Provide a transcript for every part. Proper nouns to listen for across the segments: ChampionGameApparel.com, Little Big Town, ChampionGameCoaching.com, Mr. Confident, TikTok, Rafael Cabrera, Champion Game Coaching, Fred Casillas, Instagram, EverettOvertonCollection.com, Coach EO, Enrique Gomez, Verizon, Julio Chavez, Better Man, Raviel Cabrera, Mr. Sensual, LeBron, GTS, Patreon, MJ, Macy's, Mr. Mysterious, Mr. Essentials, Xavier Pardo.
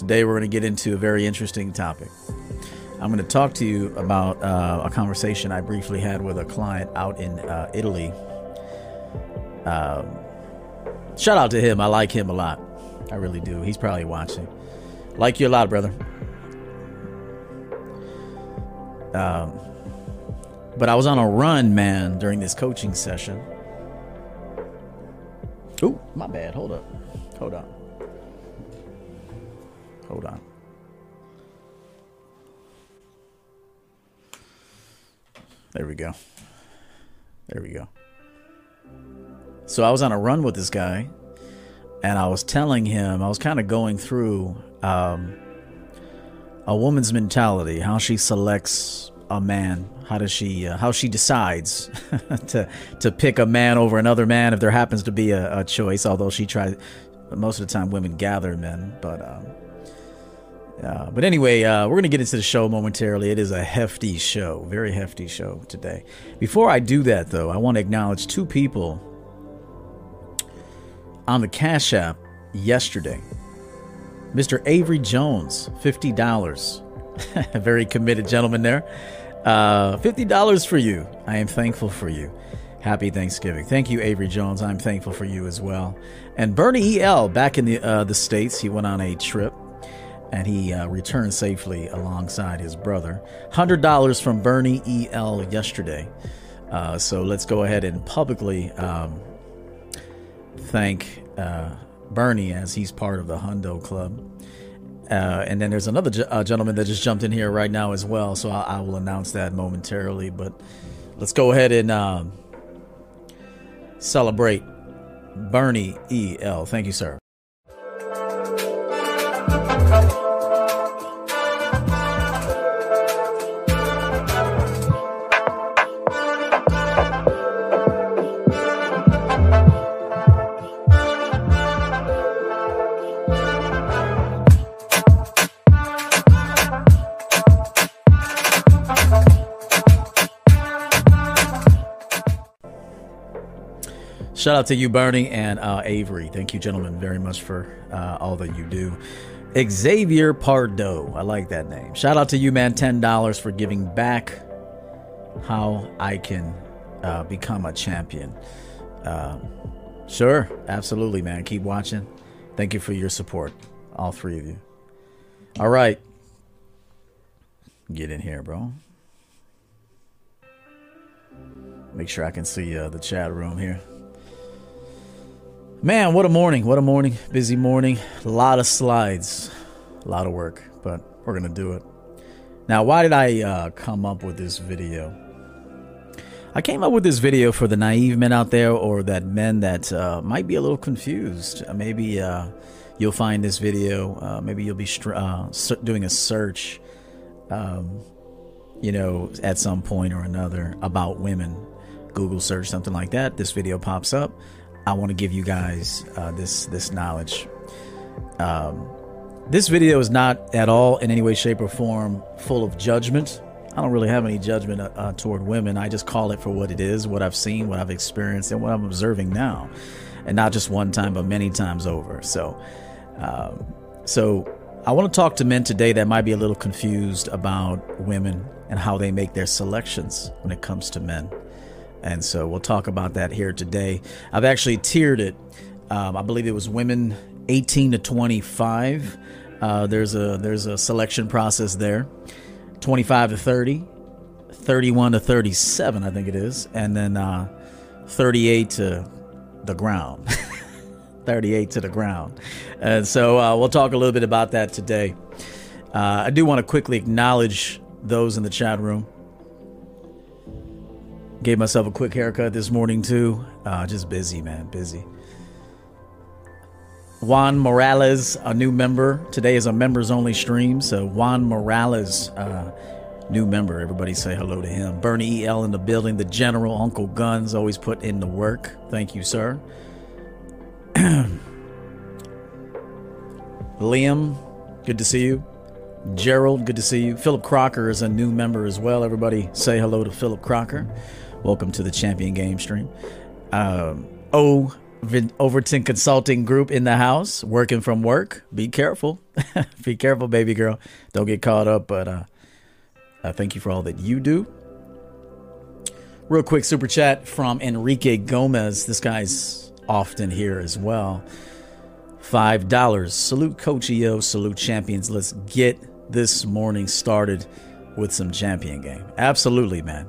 Today we're going to get into a very interesting topic. I'm going to talk to you about a conversation I briefly had with a client out in Italy. Shout out to him. I like him a lot. I really do. He's probably watching. Like you a lot, brother. But I was on a run, man, during this coaching session. Ooh, my bad. Hold on. There we go. So I was on a run with this guy, and I was telling him, I was kind of going through a woman's mentality, how she selects a man, how she decides to pick a man over another man if there happens to be a choice, although she tries, most of the time women gather men, but anyway, we're going to get into the show momentarily. It is a hefty show, very hefty show today. Before I do that, though, I want to acknowledge two people on the Cash App yesterday. Mr. Avery Jones, $50. A very committed gentleman there. $50 for you. I am thankful for you. Happy Thanksgiving. Thank you, Avery Jones. I'm thankful for you as well. And Bernie E.L. back in the States. He went on a trip, and he returned safely alongside his brother. $100 from Bernie E.L. yesterday. So let's go ahead and publicly thank Bernie, as he's part of the Hundo Club. And then there's another gentleman that just jumped in here right now as well. So I will announce that momentarily. But let's go ahead and celebrate Bernie E.L. Thank you, sir. Shout out to you, Bernie and Avery. Thank you, gentlemen, very much for all that you do. Xavier Pardo. I like that name. Shout out to you, man. $10 for giving back. How I can become a champion. Sure. Absolutely, man. Keep watching. Thank you for your support, all three of you. All right. Get in here, bro. Make sure I can see the chat room here. Man, what a morning, busy morning, a lot of slides, a lot of work, but we're going to do it. Now, why did I come up with this video? I came up with this video for the naive men out there, or that men that might be a little confused. Maybe you'll find this video, maybe you'll be doing a search, at some point or another about women. Google search, something like that. This video pops up. I want to give you guys this knowledge. This video is not at all in any way, shape, or form full of judgment. I don't really have any judgment toward women. I just call it for what it is, what I've seen, what I've experienced, and what I'm observing now. And not just one time, but many times over. So I want to talk to men today that might be a little confused about women and how they make their selections when it comes to men. And so we'll talk about that here today. I've actually tiered it. I believe it was women 18 to 25. There's a selection process there. 25 to 30, 31 to 37, I think it is. And then 38 to the ground. 38 to the ground. And so we'll talk a little bit about that today. I do want to quickly acknowledge those in the chat room. Gave myself a quick haircut this morning, too. Just busy, man. Busy. Juan Morales, a new member. Today is a members-only stream, so Juan Morales, new member. Everybody say hello to him. Bernie E.L. in the building. The General, Uncle Guns, always put in the work. Thank you, sir. Liam, good to see you. Gerald, good to see you. Philip Crocker is a new member as well. Everybody say hello to Philip Crocker. Welcome to the Champion Game stream. O Overton Consulting Group in the house, working from work. Be careful. Be careful, baby girl. Don't get caught up, but I thank you for all that you do. Real quick super chat from Enrique Gomez. This guy's often here as well. $5. Salute Coach EO. Salute champions. Let's get this morning started with some Champion Game. Absolutely, man.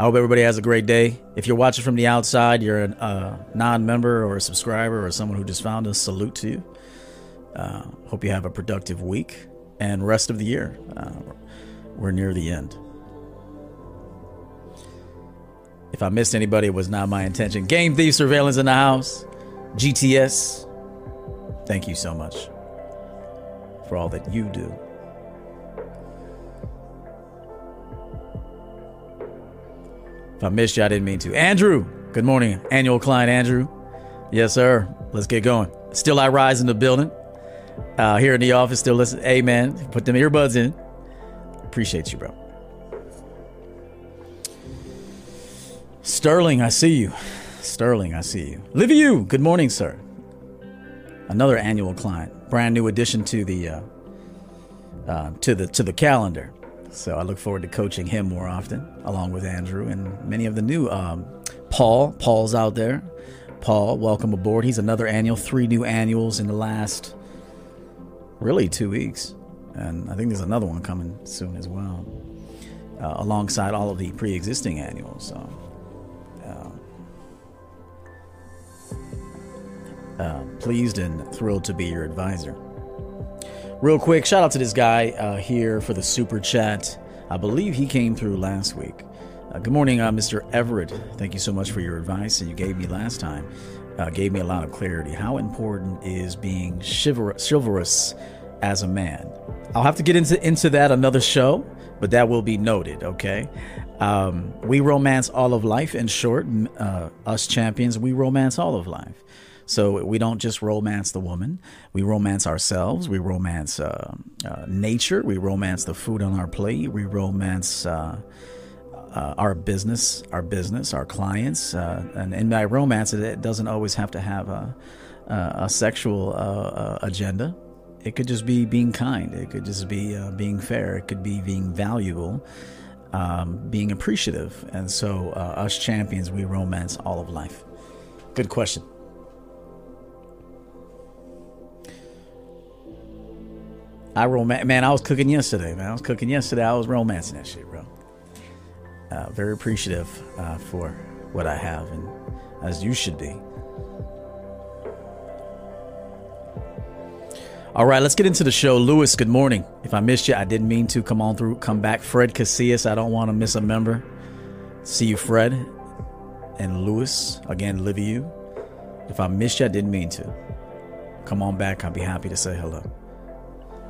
I hope everybody has a great day. If you're watching from the outside, you're a non-member or a subscriber or someone who just found us, salute to you. Hope you have a productive week and rest of the year. We're near the end. If I missed anybody, it was not my intention. Game Thief Surveillance in the house. GTS. Thank you so much for all that you do. If I missed you, I didn't mean to. Andrew, good morning. Annual client, Andrew. Yes, sir. Let's get going. Still I Rise in the building. Here in the office, still listen. Hey, man, put them earbuds in. Appreciate you, bro. Sterling, I see you. Sterling, I see you. Liviu, good morning, sir. Another annual client, brand new addition to the calendar. So I look forward to coaching him more often, along with Andrew and many of the new Paul. Paul's out there. Paul, welcome aboard. He's another annual. 3 new annuals in the last, really, 2 weeks, and I think there's another one coming soon as well, alongside all of the pre-existing annuals. So, pleased and thrilled to be your advisor. Real quick, shout out to this guy here for the super chat. I believe he came through last week. Good morning, Mr. Everett. Thank you so much for your advice that you gave me last time. Gave me a lot of clarity. How important is being chivalrous as a man? I'll have to get into that another show, but that will be noted, okay? We romance all of life. In short, us champions, we romance all of life. So we don't just romance the woman. We romance ourselves. We romance nature. We romance the food on our plate. We romance our business, our clients. And in my romance, it doesn't always have to have a sexual agenda. It could just be being kind. It could just be being fair. It could be being valuable, being appreciative. And so us champions, we romance all of life. Good question. I was cooking yesterday, man. I was cooking yesterday. I was romancing that shit, bro. Very appreciative for what I have, and as you should be. All right, let's get into the show. Lewis, good morning. If I missed you, I didn't mean to. Come on through. Come back. Fred Casillas, I don't want to miss a member. See you, Fred. And Lewis, again, Liviu. If I missed you, I didn't mean to. Come on back. I'll be happy to say hello.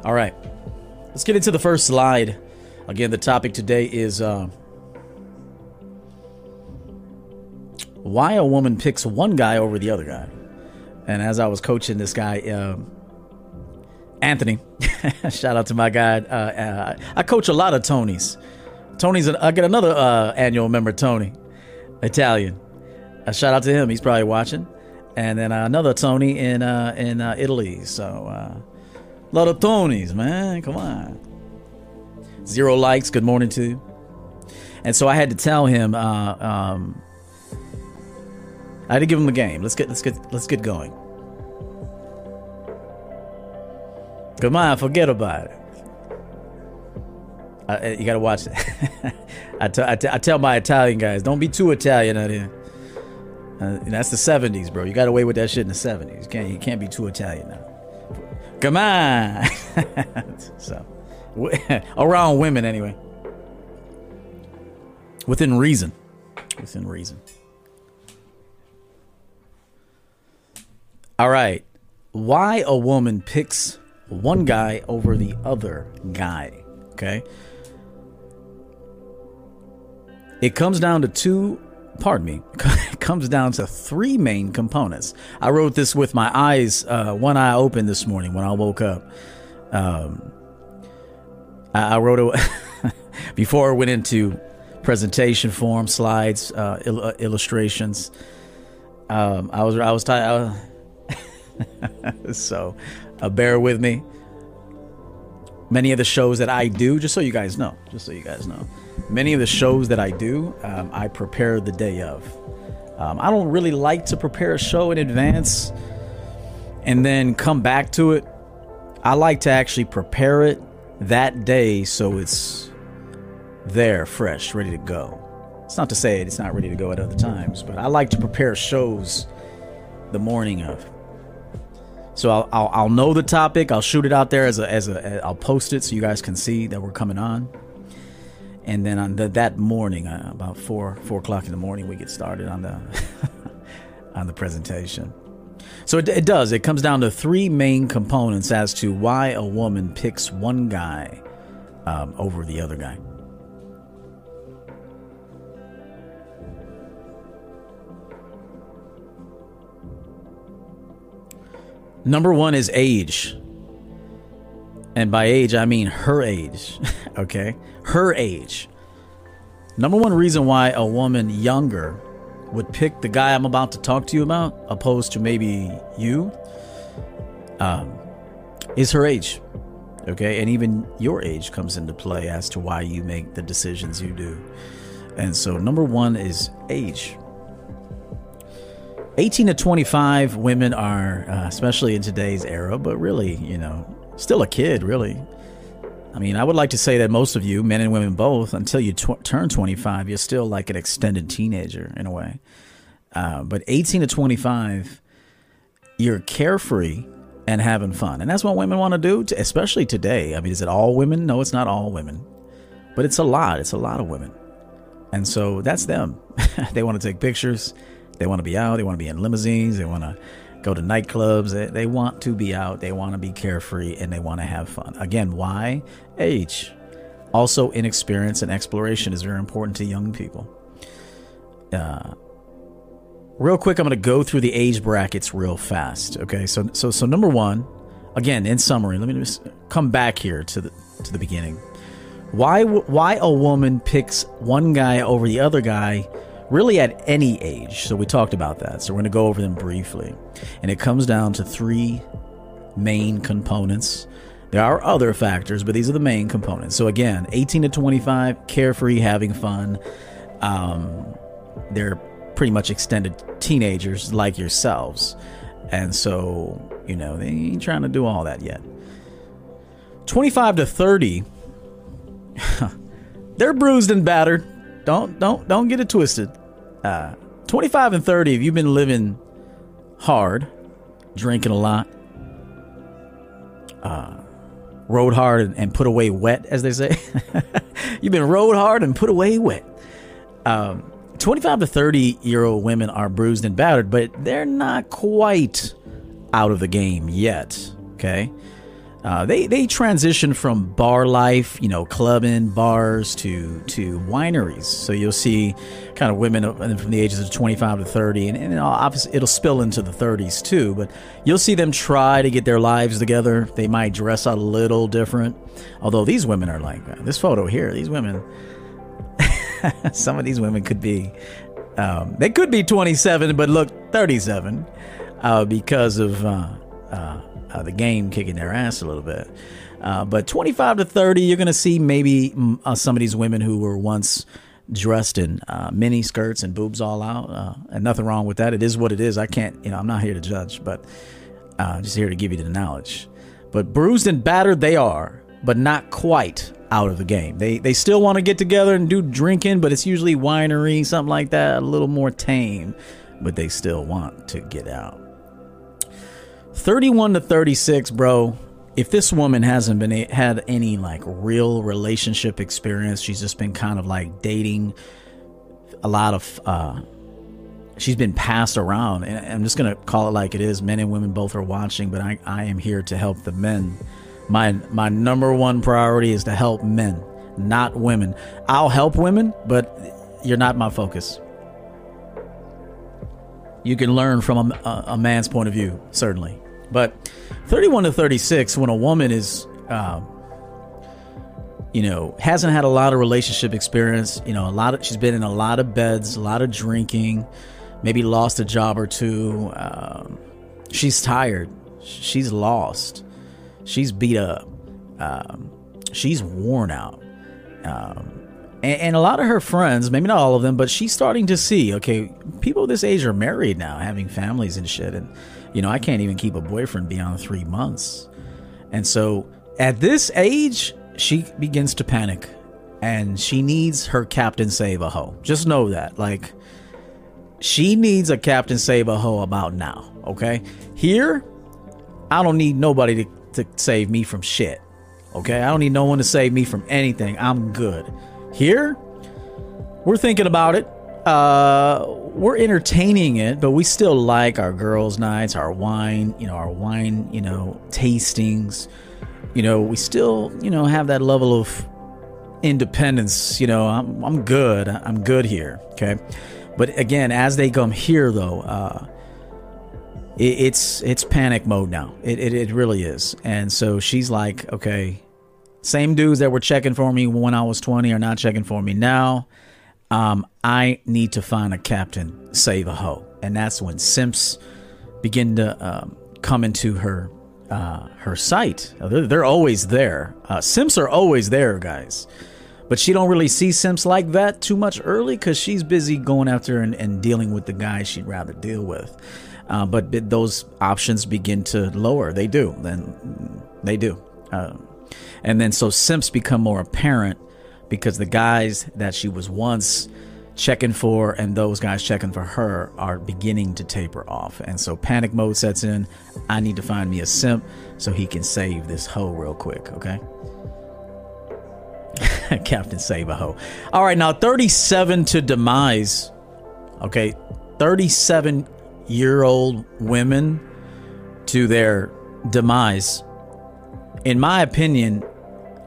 All right, let's get into the first slide. Again, the topic today is why a woman picks one guy over the other guy. And as I was coaching this guy, Anthony, shout out to my guy. I coach a lot of Tonys. I got another annual member, Tony, Italian. Shout out to him. He's probably watching. And then another Tony in Italy. So. A lot of Tonys, man. Come on. 0 likes. Good morning to you. And so I had to tell him. I had to give him the game. Let's get going. Come on, forget about it. You gotta watch it. I tell my Italian guys, don't be too Italian out here. And that's the 70s, bro. You got away with that shit in the 70s. You can't be too Italian now. Come on. So, around women anyway. Within reason. All right. Why a woman picks one guy over the other guy. Okay. It comes down to three main components. I wrote this with my eyes, one eye open this morning when I woke up. I wrote it before I went into presentation form, slides, illustrations. I was tired. So bear with me. Many of the shows that I do, just so you guys know, many of the shows that I do, I prepare the day of. I don't really like to prepare a show in advance and then come back to it. I like to actually prepare it that day so it's there, fresh, ready to go. It's not to say it's not ready to go at other times, but I like to prepare shows the morning of. So I'll know the topic. I'll shoot it out there as a I'll post it so you guys can see that we're coming on. And then on that morning, about 4 o'clock in the morning, we get started on the on the presentation. So it does. It comes down to three main components as to why a woman picks one guy over the other guy. Number one is age. And by age, I mean her age. Okay? Her age. Number one reason why a woman younger would pick the guy I'm about to talk to you about, opposed to maybe you, is her age. Okay? And even your age comes into play as to why you make the decisions you do. And so number one is age. 18 to 25 women are, especially in today's era, but really, you know, still a kid, really. I mean, I would like to say that most of you, men and women both, until you turn 25, you're still like an extended teenager in a way. But 18 to 25, you're carefree and having fun. And that's what women want to do, especially today. I mean, is it all women? No, it's not all women, but it's a lot. It's a lot of women. And so that's them. They want to take pictures. They want to be out. They want to be in limousines. They want to go to nightclubs. They want to be out. They want to be carefree and they want to have fun. Again, why? Age. Also, inexperience and exploration is very important to young people. Real quick, I'm going to go through the age brackets real fast. Okay, so number one, again, in summary, let me just come back here to the beginning. Why a woman picks one guy over the other guy? Really at any age. So we talked about that. So we're going to go over them briefly. And it comes down to three main components. There are other factors, but these are the main components. So again, 18 to 25, carefree, having fun. They're pretty much extended teenagers like yourselves. And so, you know, they ain't trying to do all that yet. 25 to 30, they're bruised and battered. Don't get it twisted. 25 and 30, if you've been living hard, drinking a lot, rode hard and put away wet, as they say. You've been rode hard and put away wet. 25 to 30-year-old women are bruised and battered, but they're not quite out of the game yet, okay? They transition from bar life, you know, clubbing, bars to wineries. So you'll see kind of women from the ages of 25 to 30, and obviously it'll spill into the 30s too. But you'll see them try to get their lives together. They might dress a little different, although these women are like this photo here. These women, some of these women could be, they could be 27, but look 37 because of. The game kicking their ass a little bit. But 25 to 30, you're going to see maybe some of these women who were once dressed in mini skirts and boobs all out. And nothing wrong with that. It is what it is. I can't, you know, I'm not here to judge, but just here to give you the knowledge. But bruised and battered they are, but not quite out of the game. They still want to get together and do drinking, but it's usually winery, something like that, a little more tame. But they still want to get out. 31 to 36, bro, if this woman hasn't been had any like real relationship experience, she's just been kind of like dating a lot of she's been passed around. And I'm just going to call it like it is. Men and women both are watching, but I am here to help the men. My number one priority is to help men, not women. I'll help women, but you're not my focus. You can learn from a man's point of view, certainly. But 31 to 36, when a woman is, you know, hasn't had a lot of relationship experience, you know, she's been in a lot of beds, a lot of drinking, maybe lost a job or two. She's tired. She's lost. She's beat up. She's worn out. And a lot of her friends, maybe not all of them, but she's starting to see, okay, people this age are married now, having families and shit. And, you know, I can't even keep a boyfriend beyond 3 months. And so at this age, she begins to panic and she needs her Captain Save a Hoe. Just know that. Like, she needs a Captain Save a Hoe about now. Okay. Here, I don't need nobody to save me from shit. Okay. I don't need no one to save me from anything. I'm good. Here, we're thinking about it. We're entertaining it, but we still like our girls' nights, our wine, tastings. We still, have that level of independence. I'm good. I'm good here. Okay. But again, as they come here, though, it's panic mode now. It really is. And so she's like, okay, same dudes that were checking for me when I was 20 are not checking for me now. I need to find a captain, save a hoe. And that's when simps begin to come into her sight. They're always there. Simps are always there, guys. But she don't really see simps like that too much early because she's busy going after and dealing with the guys she'd rather deal with. But those options begin to lower. They do. Then they do. And then so simps become more apparent because the guys that she was once checking for and those guys checking for her are beginning to taper off. And so panic mode sets in. I need to find me a simp so he can save this hoe real quick. Okay. Captain Save a Hoe. All right. Now 37 to demise. Okay. 37-year-old women to their demise, in my opinion,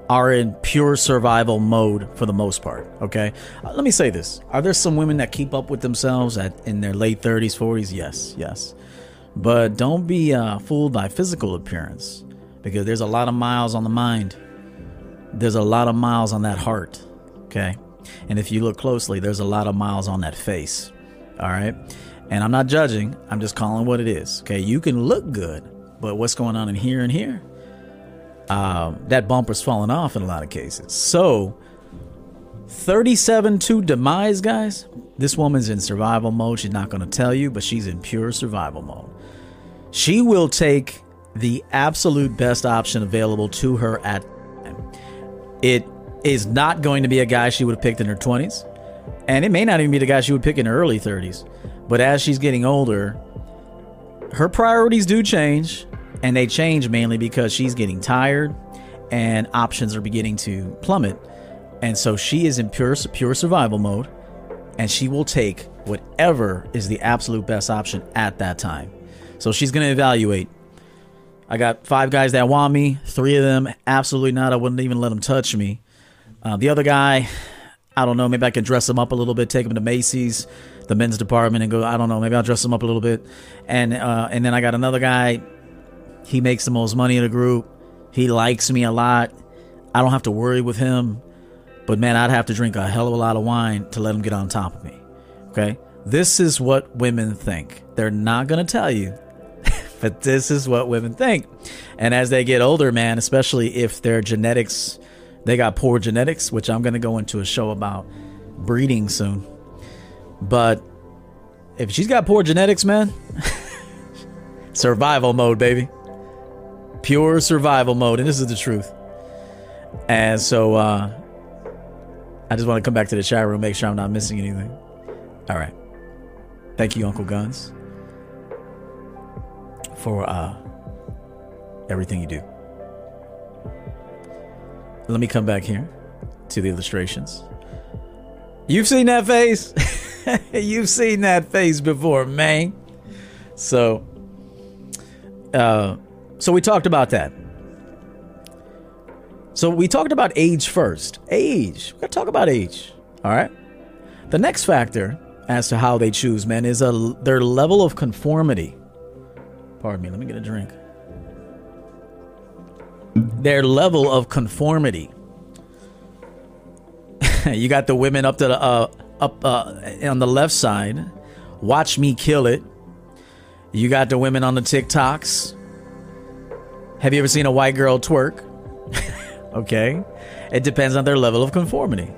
are in pure survival mode for the most part. Okay. Let me say this. Are there some women that keep up with themselves in their late 30s, 40s? Yes. But don't be fooled by physical appearance, because there's a lot of miles on the mind. There's a lot of miles on that heart. Okay. And if you look closely, there's a lot of miles on that face. All right. And I'm not judging. I'm just calling what it is. Okay. You can look good, but what's going on in here and here? That bumper's fallen off in a lot of cases. So 37 to demise, guys. This woman's in survival mode. She's not going to tell you, but she's in pure survival mode. She will take the absolute best option available to her at it is not going to be a guy she would have picked in her 20s. And it may not even be the guy she would pick in her early 30s. But as she's getting older, her priorities do change. And they change mainly because she's getting tired and options are beginning to plummet. And so she is in pure survival mode. And she will take whatever is the absolute best option at that time. So she's going to evaluate. I got 5 guys that want me. 3 of them, absolutely not. I wouldn't even let them touch me. The other guy, I don't know. Maybe I can dress him up a little bit, take him to Macy's, the men's department, and go, I don't know. Maybe I'll dress him up a little bit. And then I got another guy. He makes the most money in the group. He likes me a lot. I don't have to worry with him. But, man, I'd have to drink a hell of a lot of wine to let him get on top of me. Okay? This is what women think. They're not going to tell you. But this is what women think. And as they get older, man, especially if their genetics, they got poor genetics, which I'm going to go into a show about breeding soon. But if she's got poor genetics, man, survival mode, baby. Pure survival mode. And this is the truth. And so I just want to come back to the chat room, make sure I'm not missing anything. All right. Thank you, Uncle Guns, for everything you do. Let me come back here to the illustrations. You've seen that face. You've seen that face before, man. So we talked about that. So we talked about age first. Age. We're going to talk about age. All right. The next factor as to how they choose men is their level of conformity. Pardon me, let me get a drink. Their level of conformity. You got the women up on the left side Watch Me Kill It. You got the women on the TikToks. Have you ever seen a white girl twerk? Okay. It depends on their level of conformity.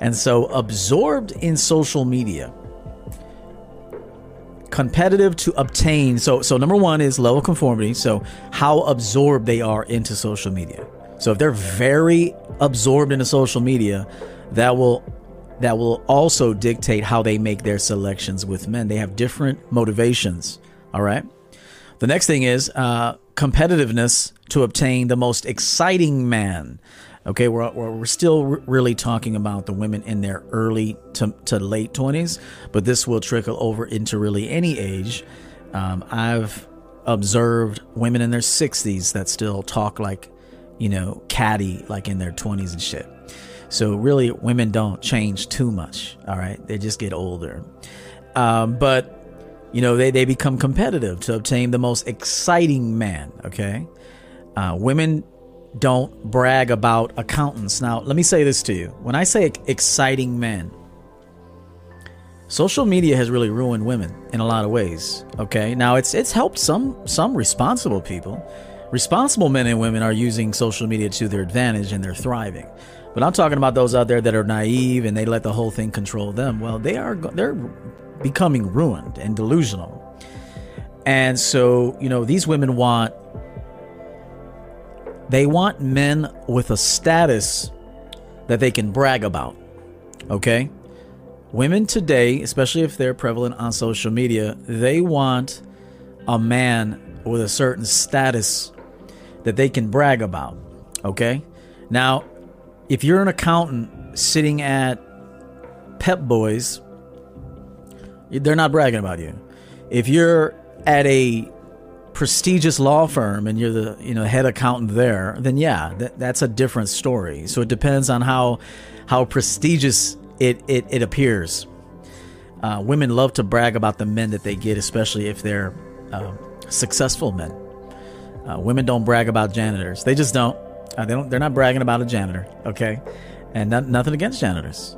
And so absorbed in social media, competitive to obtain. So number one is level of conformity. So how absorbed they are into social media. So if they're very absorbed into social media, that will also dictate how they make their selections with men. They have different motivations. All right. The next thing is competitiveness to obtain the most exciting man. Okay, we're still really talking about the women in their early to late 20s, but this will trickle over into really any age. I've observed women in their 60s that still talk like, you know, catty, like in their 20s and shit. So really, women don't change too much. All right, they just get older. But you know, they become competitive to obtain the most exciting man. Okay, women don't brag about accountants. Now, let me say this to you. When I say exciting men, social media has really ruined women in a lot of ways. Okay, now it's helped some responsible people. Responsible men and women are using social media to their advantage and they're thriving. But I'm talking about those out there that are naive and they let the whole thing control them. Well, they're becoming ruined and delusional. And so, you know, these women want men with a status that they can brag about. Okay? Women today, especially if they're prevalent on social media, they want a man with a certain status that they can brag about. Okay? Now, if you're an accountant sitting at Pep Boys, they're not bragging about you. If you're at a prestigious law firm and you're the head accountant there, then yeah, that's a different story. So it depends on how prestigious it appears. Women love to brag about the men that they get, especially if they're successful men. Women don't brag about janitors. They just don't. They're not bragging about a janitor, okay? And nothing against janitors.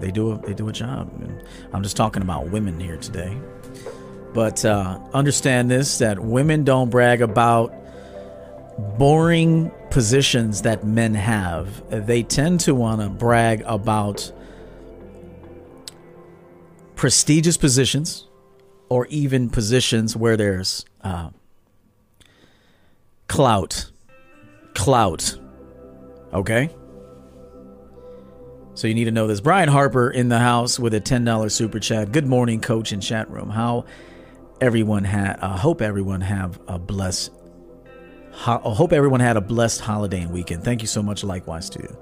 They do a job. And I'm just talking about women here today. But understand this, that women don't brag about boring positions that men have. They tend to want to brag about prestigious positions or even positions where there's clout. Clout. Okay, so you need to know this. Brian Harper in the house with a $10 super chat. Good morning, coach and chat room. How everyone had hope everyone have a blessed hope everyone had a blessed holiday and weekend. Thank you so much. Likewise to you.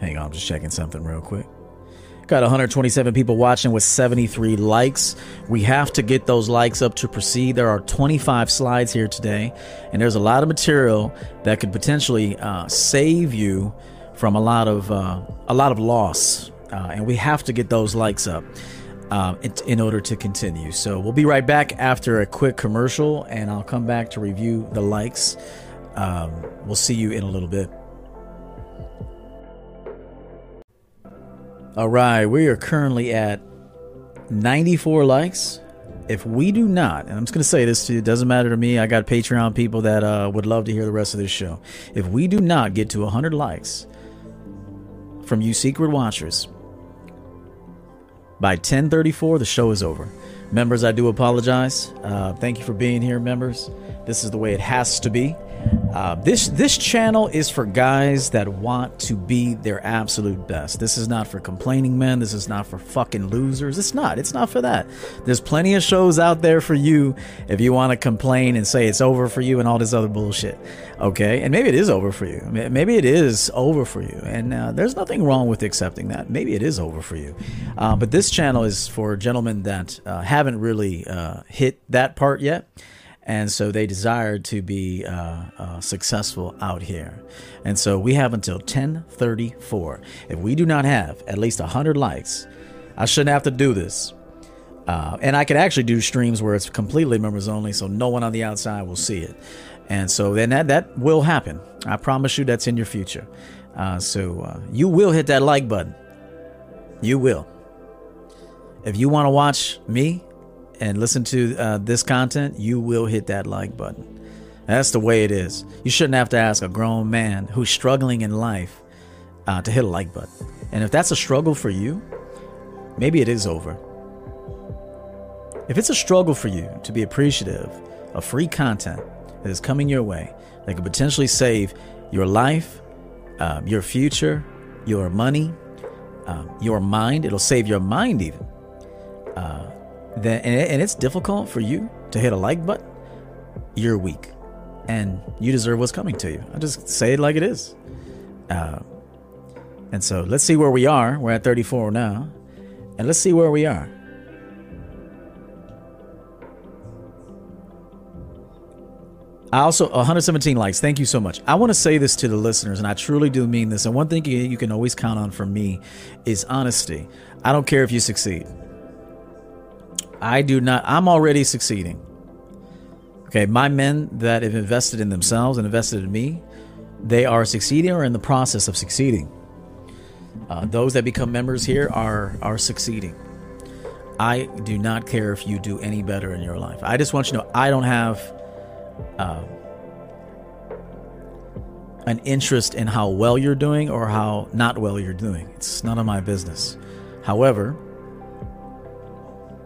Hang on, I'm just checking something real quick. Got 127 people watching with 73 likes. We have to get those likes up to proceed. There are 25 slides here today, and there's a lot of material that could potentially save you from a lot of loss. And we have to get those likes up in order to continue. So we'll be right back after a quick commercial, and I'll come back to review the likes. We'll see you in a little bit. All right, we are currently at 94 likes. If we do not, and I'm just going to say this to you, it doesn't matter to me. I got Patreon people that would love to hear the rest of this show. If we do not get to 100 likes from you secret watchers, by 10:34, the show is over. Members, I do apologize. Thank you for being here, members. This is the way it has to be. This channel is for guys that want to be their absolute best. This is not for complaining men. This is not for fucking losers. It's not for that. There's plenty of shows out there for you if you want to complain and say it's over for you and all this other bullshit. Okay, and maybe it is over for you. Maybe it is over for you, and there's nothing wrong with accepting that. Maybe it is over for you, but this channel is for gentlemen that haven't really hit that part yet. And so they desire to be successful out here. And so we have until 10:34. If we do not have at least 100 likes, I shouldn't have to do this. And I could actually do streams where it's completely members only, so no one on the outside will see it. And so then that will happen. I promise you that's in your future. So you will hit that like button. You will. If you want to watch me and listen to this content, you will hit that like button. That's the way it is. You shouldn't have to ask a grown man who's struggling in life to hit a like button. And if that's a struggle for you, maybe it is over. If it's a struggle for you to be appreciative of free content that is coming your way, that could potentially save your life, your future, your money, your mind, it'll save your mind even. And it's difficult for you to hit a like button, you're weak. And you deserve what's coming to you. I just say it like it is. And so let's see where we are. We're at 34 now. And let's see where we are. I also, 117 likes. Thank you so much. I want to say this to the listeners, and I truly do mean this. And one thing you can always count on from me is honesty. I don't care if you succeed. I do not. I'm already succeeding. Okay, my men that have invested in themselves and invested in me, they are succeeding or in the process of succeeding. Those that become members here are succeeding. I do not care if you do any better in your life. I just want you to know I don't have an interest in how well you're doing or how not well you're doing. It's none of my business. However,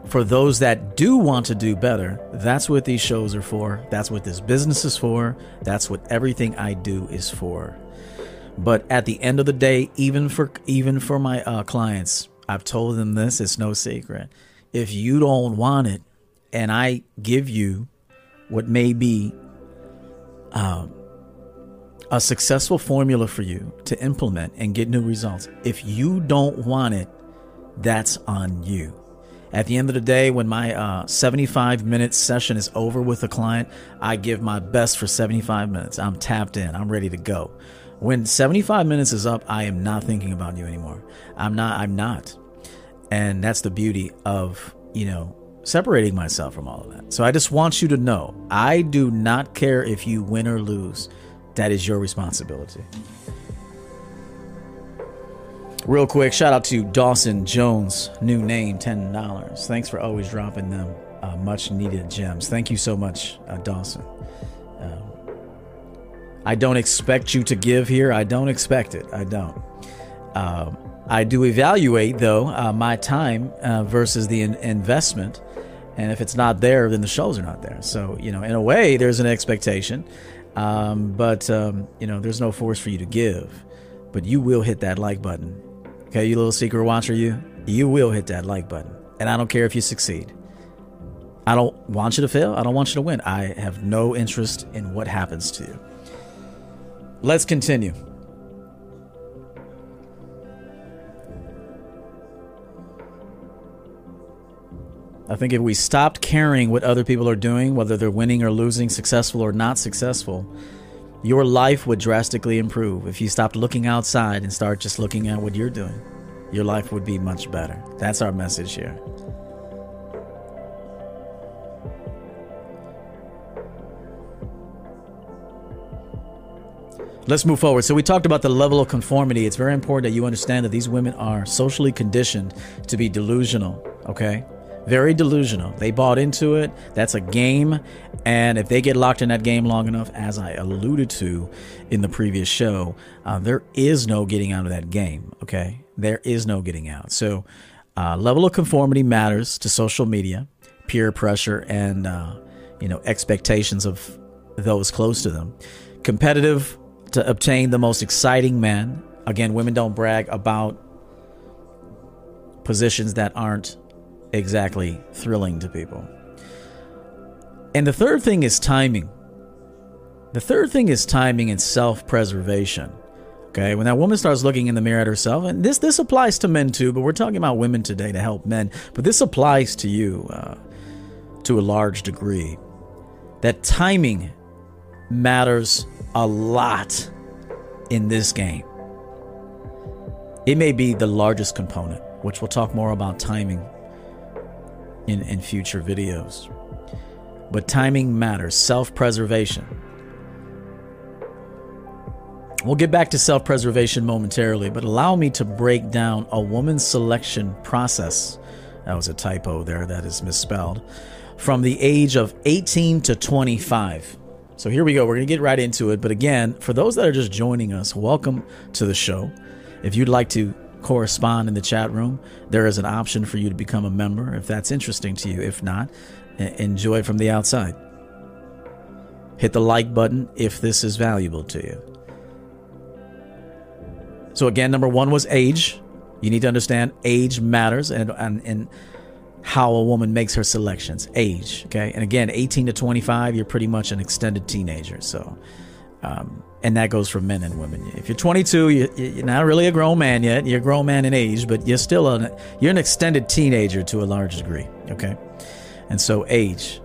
for those that do want to do better, that's what these shows are for. That's what this business is for. That's what everything I do is for. But at the end of the day, even for my clients, I've told them this. It's no secret. If you don't want it, and I give you what may be a successful formula for you to implement and get new results, if you don't want it, that's on you. At the end of the day, when my 75-minute session is over with a client, I give my best for 75 minutes. I'm tapped in. I'm ready to go. When 75 minutes is up, I am not thinking about you anymore. I'm not. And that's the beauty of, separating myself from all of that. So I just want you to know, I do not care if you win or lose. That is your responsibility. Real quick, shout out to Dawson Jones, new name, $10. Thanks for always dropping them much needed gems. Thank you so much, Dawson. I don't expect you to give here. I don't expect it. I don't. I do evaluate, though, my time versus the investment. And if it's not there, then the shows are not there. So, in a way, there's an expectation. But there's no force for you to give. But you will hit that like button. Okay, you little secret watcher, you will hit that like button. And I don't care if you succeed. I don't want you to fail. I don't want you to win. I have no interest in what happens to you. Let's continue. I think if we stopped caring what other people are doing, whether they're winning or losing, successful or not successful, your life would drastically improve. If you stopped looking outside and start just looking at what you're doing, your life would be much better. That's our message here. Let's move forward. So we talked about the level of conformity. It's very important that you understand that these women are socially conditioned to be delusional. Okay? Very delusional. They bought into it. That's a game. And if they get locked in that game long enough, as I alluded to in the previous show, there is no getting out of that game. Okay? There is no getting out. So level of conformity matters to social media, peer pressure, and, expectations of those close to them. Competitive to obtain the most exciting man. Again, women don't brag about positions that aren't exactly thrilling to people. And the third thing is timing. The third thing is timing and self-preservation. Okay, when that woman starts looking in the mirror at herself, and this applies to men too, but we're talking about women today to help men, but this applies to you to a large degree. That timing matters a lot in this game. It may be the largest component, which we'll talk more about timing in future videos. But timing matters. Self-preservation. We'll get back to self-preservation momentarily, but allow me to break down a woman's selection process. That was a typo there. That is misspelled. From the age of 18 to 25. So here we go. We're going to get right into it. But again, for those that are just joining us, welcome to the show. If you'd like to correspond in the chat room, there is an option for you to become a member if that's interesting to you. If not, enjoy from the outside. Hit the like button if this is valuable to you. So again, number one was age. You need to understand age matters and how a woman makes her selections. Age, okay? And again, 18 to 25, you're pretty much an extended teenager. So, and that goes for men and women. If you're 22, you're not really a grown man yet. You're a grown man in age, but you're still you're an extended teenager to a large degree, okay? And so age.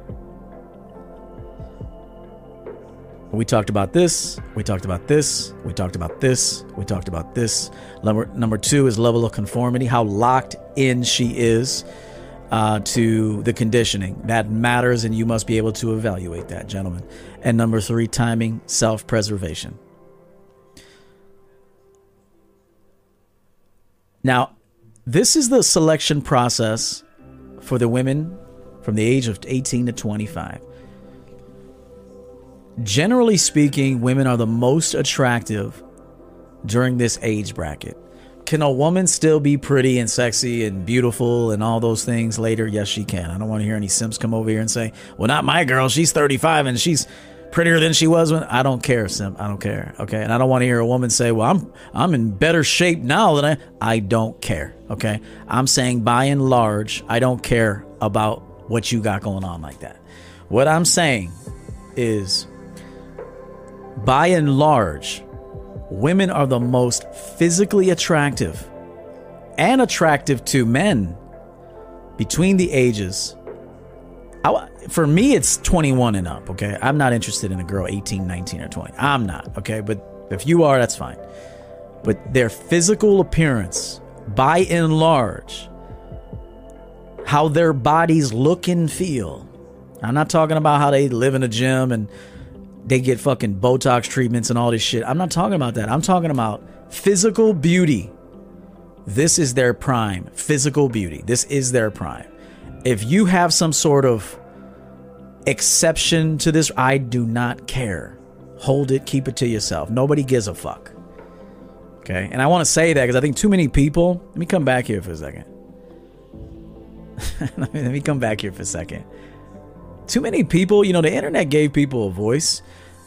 We talked about this, we talked about this, we talked about this, we talked about this. Number two is level of conformity, how locked in she is to the conditioning. That matters, and you must be able to evaluate that, gentlemen. And number three, timing, self-preservation. Now, this is the selection process for the women from the age of 18 to 25. Generally speaking, women are the most attractive during this age bracket. Can a woman still be pretty and sexy and beautiful and all those things later? Yes, she can. I don't want to hear any simps come over here and say, well, not my girl. She's 35 and she's prettier than she was when. I don't care, simp. I don't care. Okay. And I don't want to hear a woman say, well, I'm in better shape now than I don't care. Okay. I'm saying by and large, I don't care about what you got going on like that. What I'm saying is, by and large, women are the most physically attractive and attractive to men between the ages. For me, it's 21 and up, okay? I'm not interested in a girl 18, 19, or 20. I'm not, okay? But if you are, that's fine. But their physical appearance, by and large, how their bodies look and feel. I'm not talking about how they live in a gym and they get fucking Botox treatments and all this shit. I'm not talking about that. I'm talking about physical beauty. This is their prime. Physical beauty. This is their prime. If you have some sort of exception to this, I do not care. Hold it. Keep it to yourself. Nobody gives a fuck. Okay. And I want to say that because I think too many people. Let me come back here for a second. Too many people, you know, the internet gave people a voice.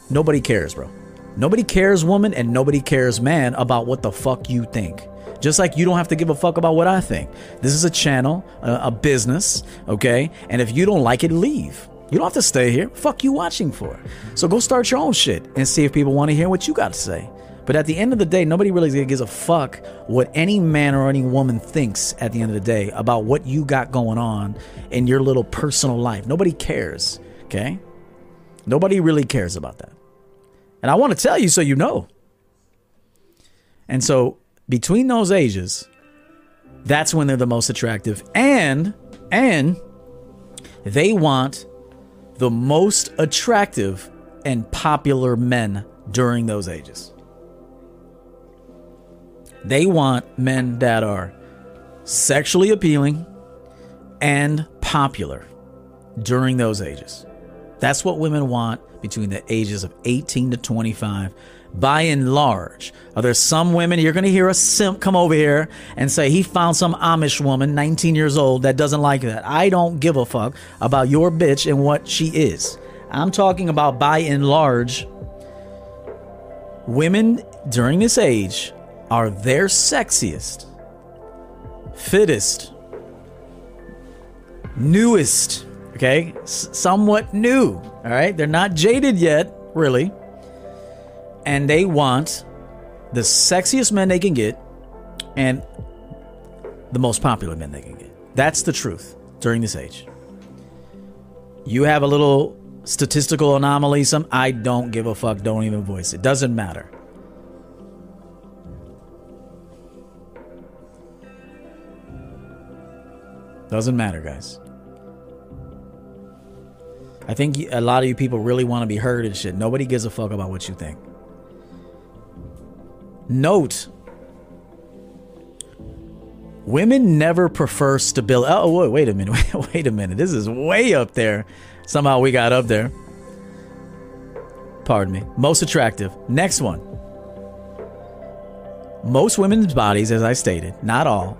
Nobody cares, bro. Nobody cares, woman, and nobody cares, man, about what the fuck you think. Just like you don't have to give a fuck about what I think. This is a channel, a business, okay? And if you don't like it, leave. You don't have to stay here. Fuck you watching for. So go start your own shit and see if people want to hear what you got to say. But at the end of the day, nobody really gives a fuck what any man or any woman thinks at the end of the day about what you got going on in your little personal life. Nobody cares, okay? Nobody really cares about that. And I want to tell you so you know. And so between those ages, that's when they're the most attractive. And they want the most attractive and popular men during those ages. They want men that are sexually appealing and popular during those ages. That's what women want between the ages of 18 to 25, by and large. Are there some women, you're going to hear a simp come over here and say he found some Amish woman, 19 years old, that doesn't like that. I don't give a fuck about your bitch and what she is. I'm talking about by and large, women during this age are their sexiest, fittest, newest, okay? Somewhat new, all right? They're not jaded yet, really. And they want the sexiest men they can get and the most popular men they can get. That's the truth during this age. You have a little statistical anomaly, I don't give a fuck, don't even voice it. Doesn't matter. Doesn't matter, guys. I think a lot of you people really want to be heard and shit. Nobody gives a fuck about what you think. Note, women never prefer stability. Oh, wait a minute. Wait a minute. This is way up there. Somehow we got up there. Pardon me. Most attractive. Next one. Most women's bodies, as I stated, not all,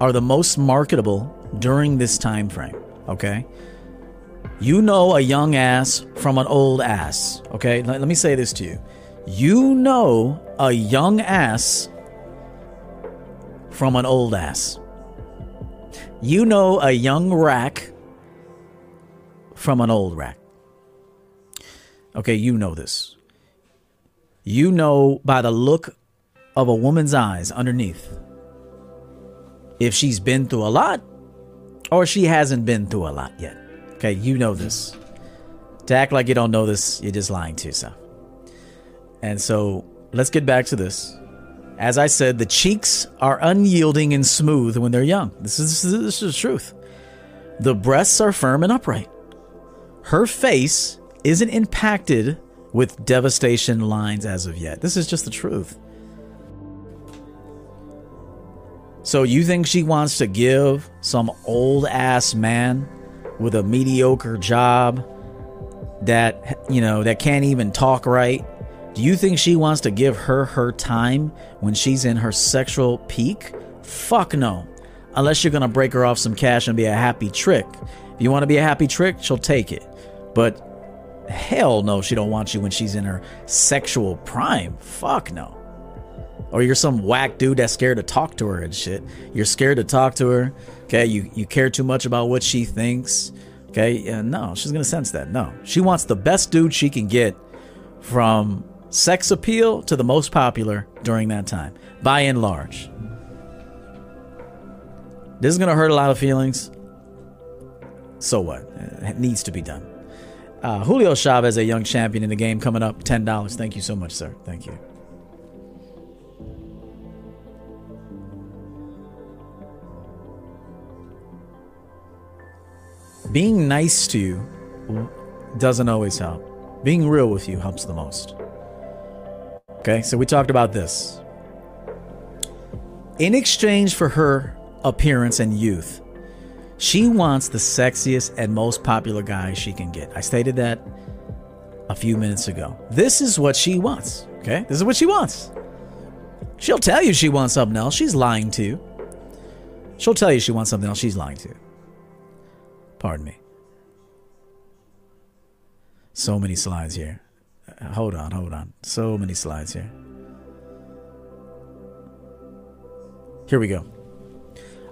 are the most marketable during this time frame, okay? You know a young ass from an old ass, okay? Let me say this to you. You know a young ass from an old ass. You know a young rack from an old rack. Okay, you know this. You know by the look of a woman's eyes underneath if she's been through a lot or she hasn't been through a lot yet. Okay, you know this. To act like you don't know this, you're just lying to yourself. And so let's get back to this. As I said, the cheeks are unyielding and smooth when they're young. This is the truth. The breasts are firm and upright. Her face isn't impacted with devastation lines as of yet. This is just the truth. So you think she wants to give some old ass man with a mediocre job that, you know, that can't even talk right? Do you think she wants to give her time when she's in her sexual peak? Fuck no. Unless you're going to break her off some cash and be a happy trick. If you want to be a happy trick, she'll take it. But hell no, she don't want you when she's in her sexual prime. Fuck no. Or you're some whack dude that's scared to talk to her and shit. You're scared to talk to her. Okay, you care too much about what she thinks. Okay, no, she's going to sense that. No, she wants the best dude she can get from sex appeal to the most popular during that time, by and large. This is going to hurt a lot of feelings. So what? It needs to be done. Julio Chavez, a young champion in the game, coming up, $10. Thank you so much, sir. Thank you. Being nice to you doesn't always help. Being real with you helps the most. Okay, so we talked about this. In exchange for her appearance and youth, she wants the sexiest and most popular guy she can get. I stated that a few minutes ago. This is what she wants. Okay, this is what she wants. She'll tell you she wants something else. She's lying to you. She'll tell you she wants something else. She's lying to you. Pardon me. So many slides here. Hold on. So many slides here. Here we go.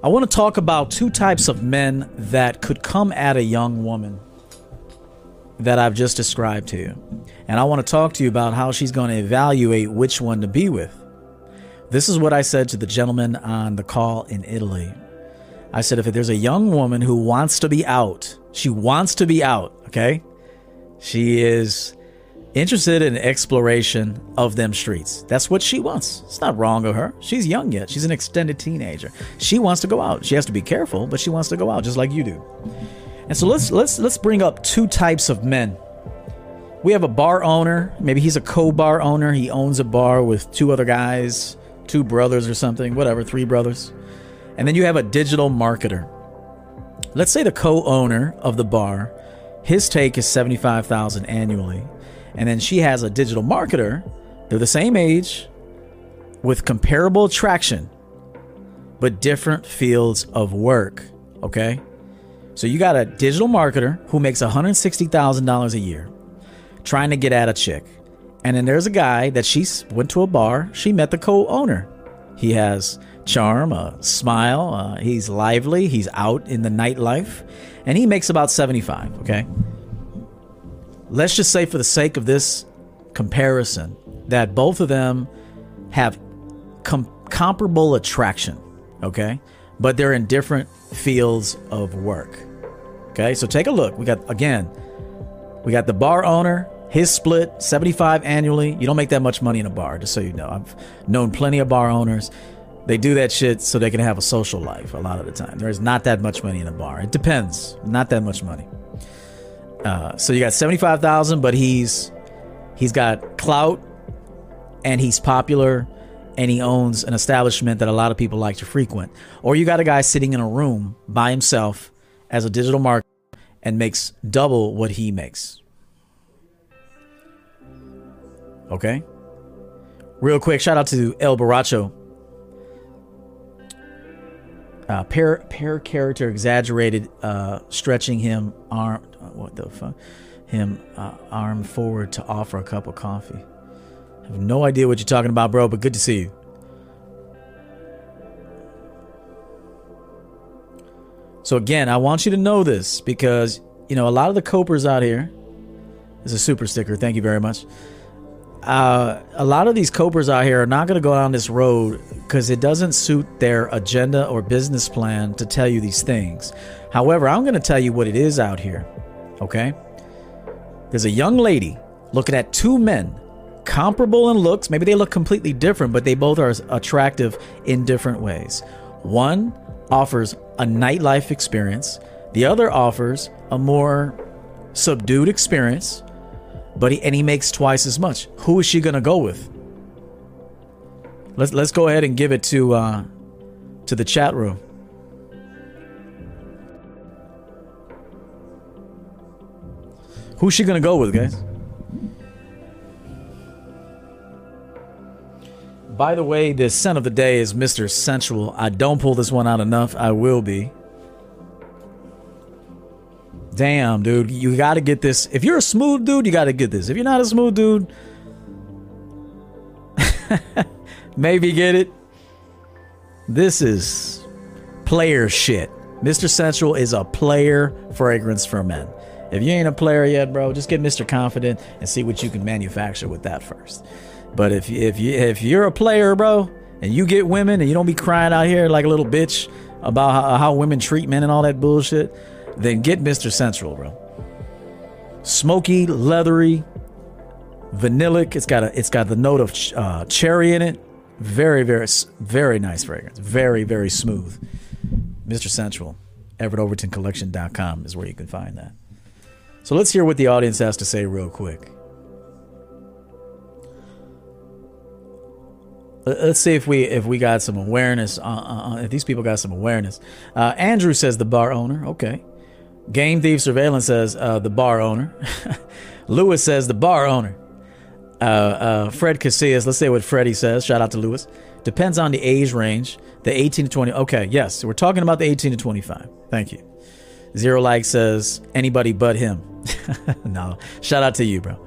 I want to talk about two types of men that could come at a young woman that I've just described to you. And I want to talk to you about how she's going to evaluate which one to be with. This is what I said to the gentleman on the call in Italy. I said, if there's a young woman who wants to be out, she wants to be out, okay? She is interested in exploration of them streets. That's what she wants. It's not wrong of her. She's young yet. She's an extended teenager. She wants to go out. She has to be careful, but she wants to go out just like you do. And so let's bring up two types of men. We have a bar owner. Maybe he's a co-bar owner. He owns a bar with two other guys, two brothers or something, whatever, three brothers. And then you have a digital marketer. Let's say the co-owner of the bar, his take is $75,000 annually. And then she has a digital marketer. They're the same age with comparable attraction, but different fields of work. Okay. So you got a digital marketer who makes $160,000 a year trying to get at a chick. And then there's a guy that she went to a bar. She met the co-owner. He has charm, a smile, he's lively, he's out in the nightlife, and he makes about $75,000, okay? Let's just say for the sake of this comparison that both of them have comparable attraction, okay? But they're in different fields of work, okay? So take a look. We got the bar owner. His split, $75,000 annually. You don't make that much money in a bar, just so you know. I've known plenty of bar owners. They do that shit so they can have a social life a lot of the time. There is not that much money in a bar. It depends. Not that much money. So you got 75,000, but he's got clout and he's popular and he owns an establishment that a lot of people like to frequent. Or you got a guy sitting in a room by himself as a digital marketer and makes double what he makes. Okay. Real quick, shout out to El Baracho. Pair character exaggerated, stretching him arm. What the fuck? Him arm forward to offer a cup of coffee. I have no idea what you're talking about, bro, but good to see you. So again, I want you to know this because, you know, a lot of the copers out here. This is a super sticker. Thank you very much. A lot of these copers out here are not going to go down this road because it doesn't suit their agenda or business plan to tell you these things. However, I'm going to tell you what it is out here. Okay. There's a young lady looking at two men, comparable in looks. Maybe they look completely different, but they both are attractive in different ways. One offers a nightlife experience. The other offers a more subdued experience. But he makes twice as much. Who is she gonna go with? Let's go ahead and give it to the chat room. Who's she gonna go with, guys? By the way, the scent of the day is Mr. Sensual. I don't pull this one out enough. I will be. Damn, dude, you got to get this. If you're a smooth dude, you got to get this. If you're not a smooth dude, maybe get it. This is player shit. Mr. Sensual is a player fragrance for men. If you ain't a player yet, bro, just get Mr. Confident and see what you can manufacture with that first. But if you're a player, bro, and you get women and you don't be crying out here like a little bitch about how women treat men and all that bullshit, then get Mr. Sensual, bro. Smoky, leathery, vanillic. It's got the note of cherry in it. Very, very, very nice fragrance. Very, very smooth. Mr. Sensual. EverettOvertonCollection.com is where you can find that. So let's hear what the audience has to say real quick. Let's see if we got some awareness. If these people got some awareness. Andrew says the bar owner. Okay. Game Thief Surveillance says the bar owner. Lewis says the bar owner. Fred Casillas, let's say what Freddie says. Shout out to Lewis. Depends on the age range. The 18 to 20. Okay, yes. We're talking about the 18 to 25. Thank you. Zero Like says anybody but him. No. Shout out to you, bro.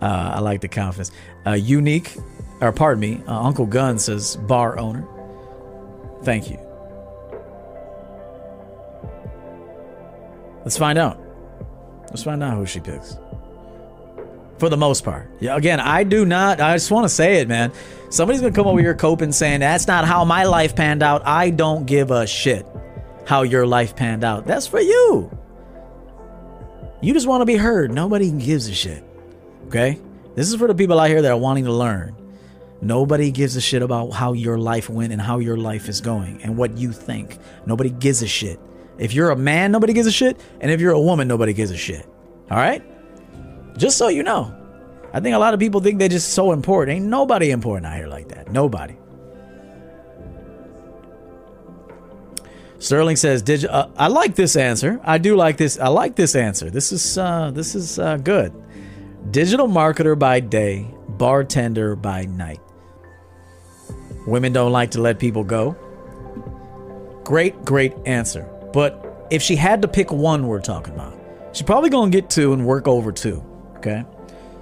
I like the confidence. Unique, or pardon me, Uncle Gunn says bar owner. Thank you. Let's find out. Let's find out who she picks. For the most part. Yeah, again, I just want to say it, man. Somebody's going to come over here coping saying, that's not how my life panned out. I don't give a shit how your life panned out. That's for you. You just want to be heard. Nobody gives a shit. Okay? This is for the people out here that are wanting to learn. Nobody gives a shit about how your life went and how your life is going and what you think. Nobody gives a shit. If you're a man, nobody gives a shit. And if you're a woman, nobody gives a shit. All right? Just so you know. I think a lot of people think they're just so important. Ain't nobody important out here like that. Nobody. Sterling says, I like this answer. I do like this. I like this answer. This is good. Digital marketer by day, bartender by night. Women don't like to let people go. Great answer. But if she had to pick one, we're talking about, she's probably gonna get two and work over two. Okay,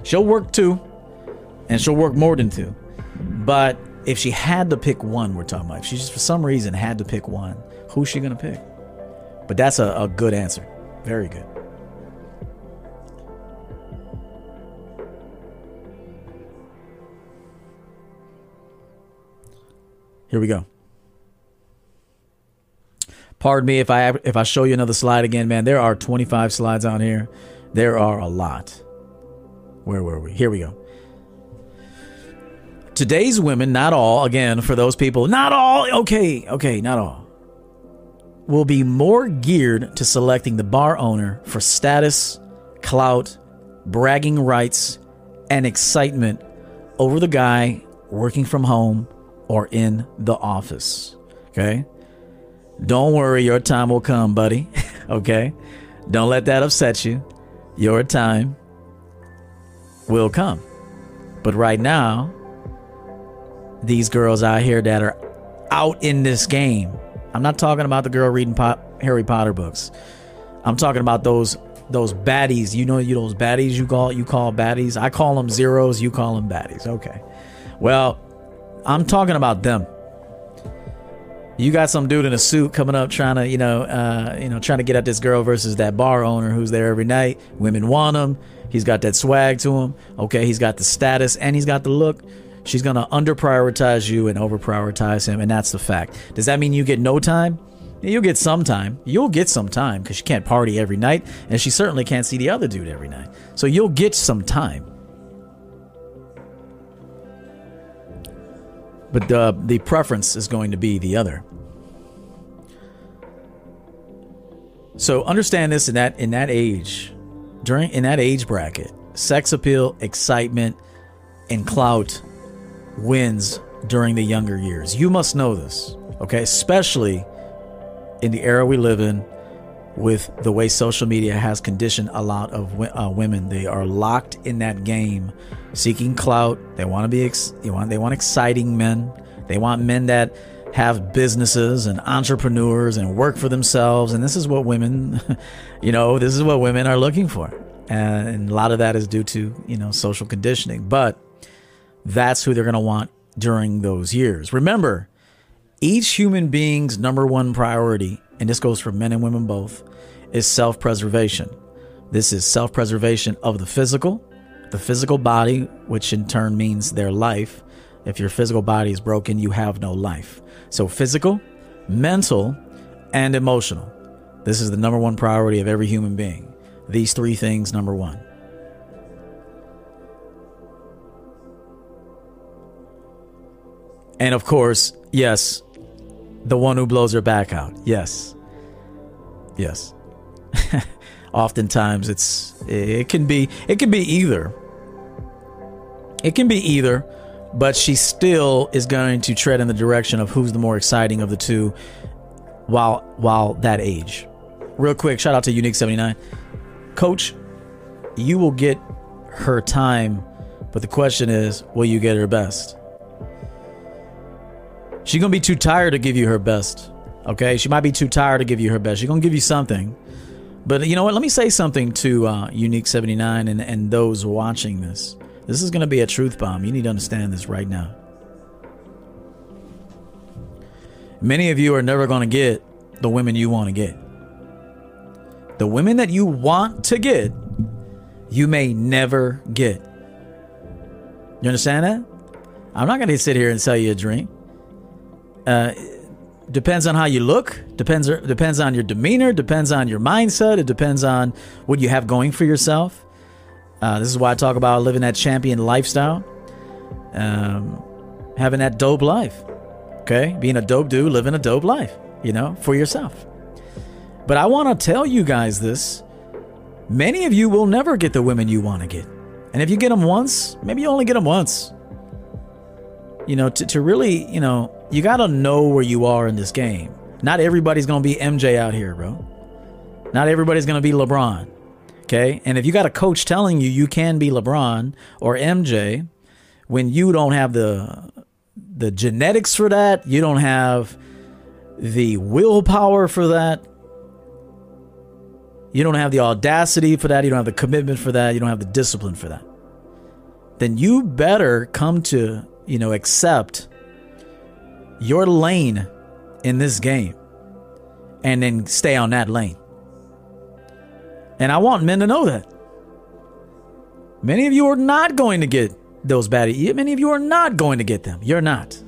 she'll work two and she'll work more than two. But if she had to pick one, we're talking about, if she just for some reason had to pick one, who's she gonna pick? But that's a good answer. Very good. Here we go. Pardon me if I show you another slide again, man. There are 25 slides on here. There are a lot. Where were we? Here we go. Today's women, not all, again, for those people, not all, okay, not all, will be more geared to selecting the bar owner for status, clout, bragging rights, and excitement over the guy working from home or in the office. Okay? Don't worry, your time will come, buddy. Okay? Don't let that upset you. Your time will come. But right now, these girls out here that are out in this game, I'm not talking about the girl reading Harry Potter books. I'm talking about those baddies. You know, those baddies you call baddies. I call them zeros. You call them baddies. Okay. Well, I'm talking about them. You got some dude in a suit coming up trying to, trying to get at this girl versus that bar owner who's there every night. Women want him. He's got that swag to him. Okay, he's got the status and he's got the look. She's going to under-prioritize you and over-prioritize him, and that's the fact. Does that mean you get no time? You'll get some time. You'll get some time because she can't party every night, and she certainly can't see the other dude every night. So you'll get some time. But the preference is going to be the other. So understand this: in that age bracket, sex appeal, excitement, and clout wins during the younger years. You must know this, okay? Especially in the era we live in, with the way social media has conditioned a lot of women. They are locked in that game, seeking clout. They want to be they want exciting men. They want men that have businesses and entrepreneurs and work for themselves. And this is what women, this is what women are looking for. And a lot of that is due to, social conditioning. But that's who they're going to want during those years. Remember, each human being's number one priority, and this goes for men and women both, is self-preservation. This is self-preservation of the physical body, which in turn means their life. If your physical body is broken, you have no life. So physical, mental, and emotional. This is the number one priority of every human being. These three things, number one. And of course, yes, the one who blows her back out. Yes. Yes. Oftentimes it can be either. It can be either, but she still is going to tread in the direction of who's the more exciting of the two while that age. Real quick, shout out to Unique79. Coach, you will get her time, but the question is, will you get her best? She's going to be too tired to give you her best. Okay? She might be too tired to give you her best. She's going to give you something. But you know what? Let me say something to Unique79 and those watching this. This is going to be a truth bomb. You need to understand this right now. Many of you are never going to get the women you want to get. The women that you want to get, you may never get. You understand that? I'm not going to sit here and sell you a dream. Depends on how you look, depends on your demeanor, depends on your mindset, it depends on what you have going for yourself. This is why I talk about living that champion lifestyle, having that dope life, okay? Being a dope dude, living a dope life, for yourself. But I want to tell you guys this. Many of you will never get the women you want to get. And if you get them once, maybe you only get them once. To really, you got to know where you are in this game. Not everybody's going to be MJ out here, bro. Not everybody's going to be LeBron. Okay? And if you got a coach telling you can be LeBron or MJ when you don't have the genetics for that, you don't have the willpower for that, you don't have the audacity for that, you don't have the commitment for that, you don't have the discipline for that, then you better come to, accept your lane in this game and then stay on that lane. And I want men to know that. Many of you are not going to get those baddies. Many of you are not going to get them. You're not.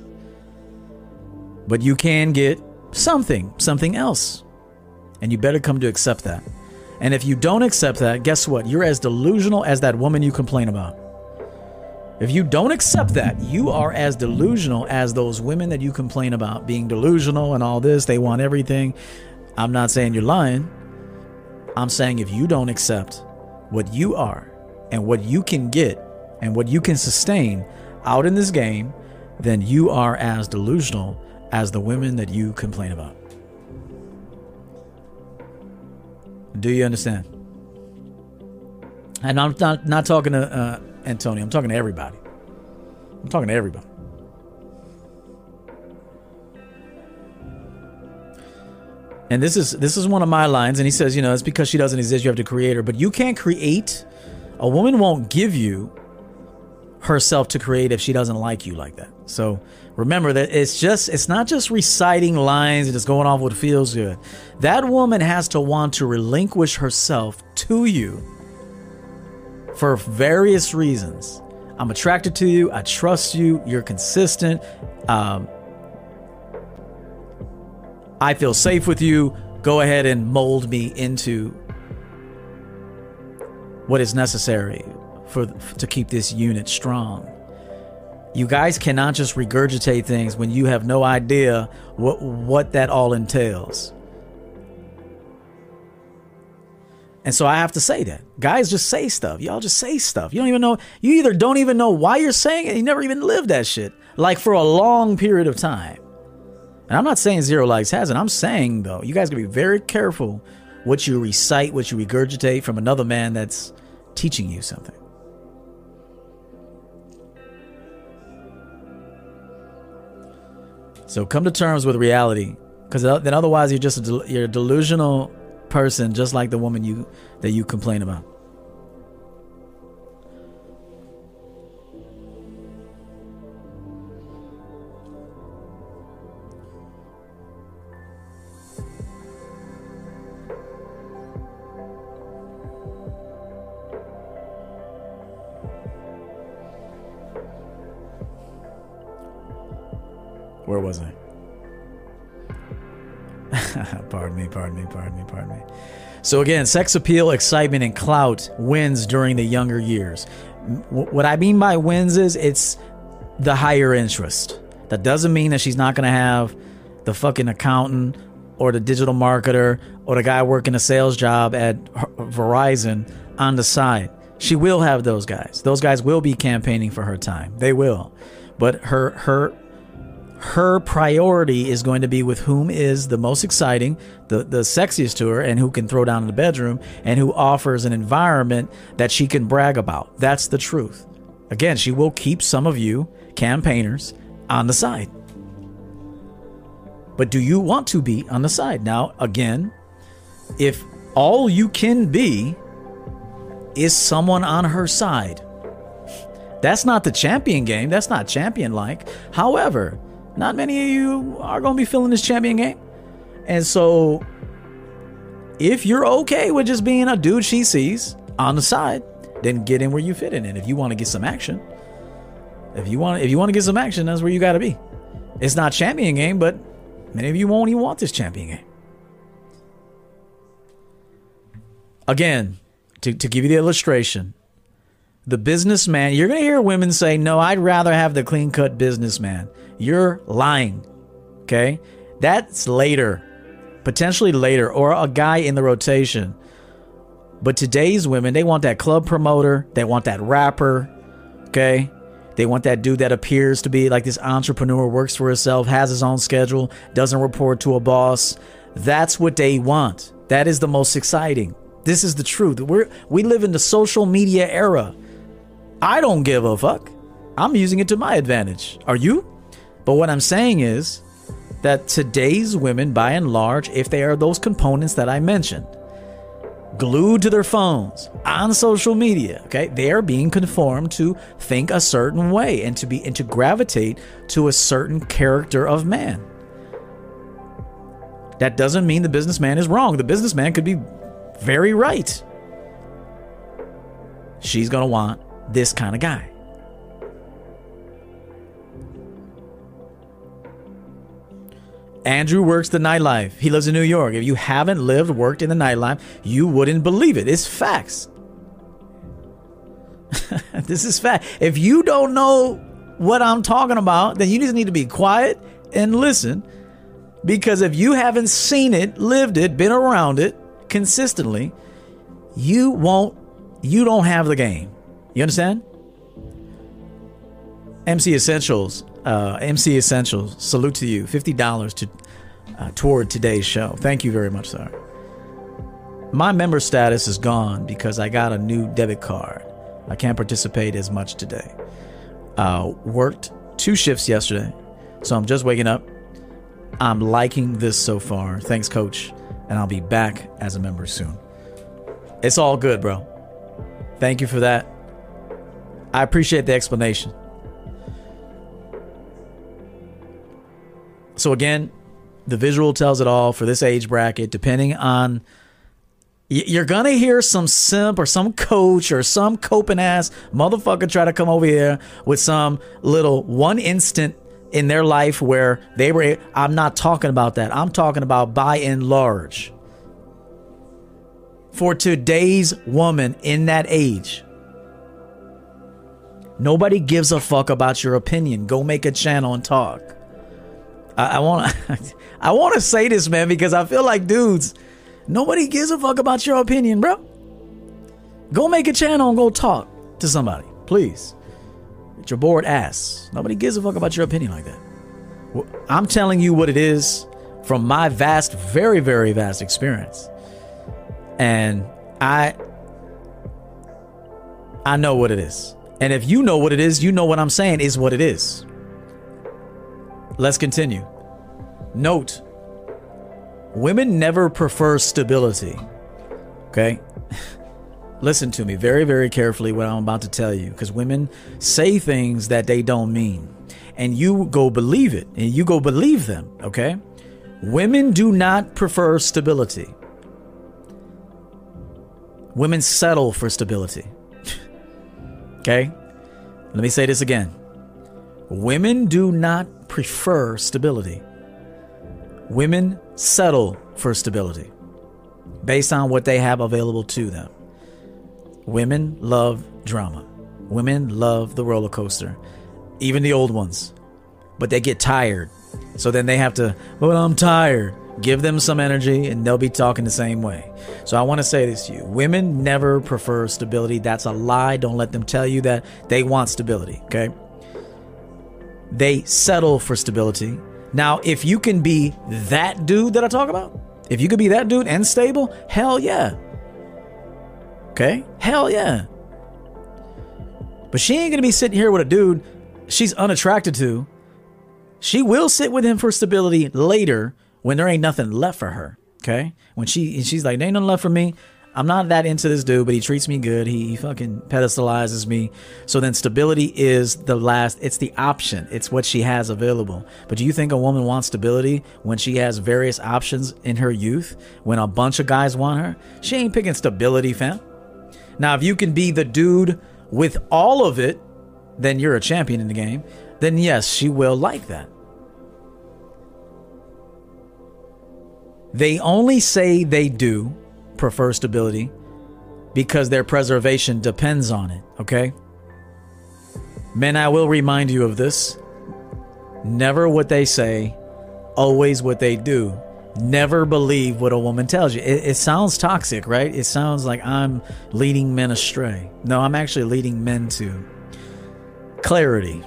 But you can get something else. And you better come to accept that. And if you don't accept that, guess what? You're as delusional as that woman you complain about. If you don't accept that, you are as delusional as those women that you complain about being delusional and all this. They want everything. I'm not saying you're lying. I'm saying if you don't accept what you are and what you can get and what you can sustain out in this game, then you are as delusional as the women that you complain about. Do you understand? And I'm not talking to Antonio. I'm talking to everybody. I'm talking to everybody. And this is one of my lines. And he says, you know, it's because she doesn't exist. You have to create her. But you can't create. A woman won't give you herself to create if she doesn't like you like that. So remember that it's not just reciting lines and just going off what feels good. That woman has to want to relinquish herself to you for various reasons. I'm attracted to you. I trust you. You're consistent. I feel safe with you. Go ahead and mold me into what is necessary to keep this unit strong. You guys cannot just regurgitate things when you have no idea what that all entails. And so I have to say that. Guys just say stuff. Y'all just say stuff. You don't even know. You either don't even know why you're saying it. You never even lived that shit. Like for a long period of time. And I'm not saying zero likes hasn't. I'm saying, though, you guys gotta be very careful what you recite, what you regurgitate from another man that's teaching you something. So come to terms with reality, because then otherwise you're a delusional person, just like the woman that you complain about. Where was I? Pardon me. So again, sex appeal, excitement, and clout wins during the younger years. What I mean by wins is it's the higher interest. That doesn't mean that she's not going to have the fucking accountant or the digital marketer or the guy working a sales job at Verizon on the side. She will have those guys. Those guys will be campaigning for her time. They will. But her priority is going to be with whom is the most exciting, the sexiest to her, and who can throw down in the bedroom, and who offers an environment that she can brag about. That's the truth. Again, she will keep some of you campaigners on the side. But do you want to be on the side? Now, again, if all you can be is someone on her side, that's not the champion game. That's not champion-like. However, not many of you are going to be feeling this champion game. And so if you're okay with just being a dude she sees on the side, then get in where you fit in. And if you want to get some action, if you want to get some action, that's where you got to be. It's not champion game, but many of you won't even want this champion game. Again, to give you the illustration, the businessman, you're going to hear women say, no, I'd rather have the clean-cut businessman. You're lying, okay? That's later, potentially later, or a guy in the rotation. But today's women, they want that club promoter. They want that rapper, okay? They want that dude that appears to be like this entrepreneur, works for himself, has his own schedule, doesn't report to a boss. That's what they want. That is the most exciting. This is the truth. We live in the social media era. I don't give a fuck. I'm using it to my advantage. Are you? But what I'm saying is that today's women, by and large, if they are those components that I mentioned, glued to their phones, on social media, okay, they are being conformed to think a certain way and to gravitate to a certain character of man. That doesn't mean the businessman is wrong. The businessman could be very right. She's going to want this kind of guy. Andrew works the nightlife. He lives in New York. If you haven't worked in the nightlife, you wouldn't believe it. It's facts. This is fact. If you don't know what I'm talking about, then you just need to be quiet and listen. Because if you haven't seen it, lived it, been around it consistently, you won't you don't have the game. You understand? MC Essentials, salute to you. $50 toward today's show. Thank you very much, sir. My member status is gone because I got a new debit card. I can't participate as much today. Worked 2 shifts yesterday, so I'm just waking up. I'm liking this so far. Thanks, Coach. And I'll be back as a member soon. It's all good, bro. Thank you for that. I appreciate the explanation. So again, the visual tells it all for this age bracket. Depending on, you're going to hear some simp or some coach or some coping ass motherfucker try to come over here with some little one instant in their life where they were. I'm not talking about that. I'm talking about by and large. For today's woman in that age, nobody gives a fuck about your opinion. Go make a channel and talk. I want to say this, man, because I feel like, dudes, nobody gives a fuck about your opinion, bro. Go make a channel and go talk to somebody, please. It's your bored ass. Nobody gives a fuck about your opinion like that. I'm telling you what it is from my vast, very, very vast experience. And I know what it is. And if you know what it is, you know what I'm saying is what it is. Let's continue. Note, women never prefer stability. Okay? Listen to me very, very carefully what I'm about to tell you, because women say things that they don't mean, and you go believe it, and you go believe them, okay? Women do not prefer stability. Women settle for stability. Okay? Let me say this again. Women do not prefer stability. Women settle for stability based on what they have available to them. Women love drama. Women love the roller coaster, even the old ones. But they get tired. So then they have to, well, I'm tired. Give them some energy and they'll be talking the same way. So I want to say this to you. Women never prefer stability. That's a lie. Don't let them tell you that they want stability. Okay? They settle for stability. Now, if you can be that dude that I talk about, if you could be that dude and stable, hell yeah. Okay? Hell yeah. But she ain't going to be sitting here with a dude she's unattracted to. She will sit with him for stability later when there ain't nothing left for her. Okay? When she's like, there ain't nothing left for me. I'm not that into this dude, but he treats me good. He fucking pedestalizes me. So then stability is the last. It's the option. It's what she has available. But do you think a woman wants stability when she has various options in her youth? When a bunch of guys want her? She ain't picking stability, fam. Now, if you can be the dude with all of it, then you're a champion in the game. Then yes, she will like that. They only say they do prefer stability because their preservation depends on it. Okay? Men, I will remind you of this. Never what they say, always what they do. Never believe what a woman tells you. It sounds toxic, right? It sounds like I'm leading men astray. No, I'm actually leading men to clarity.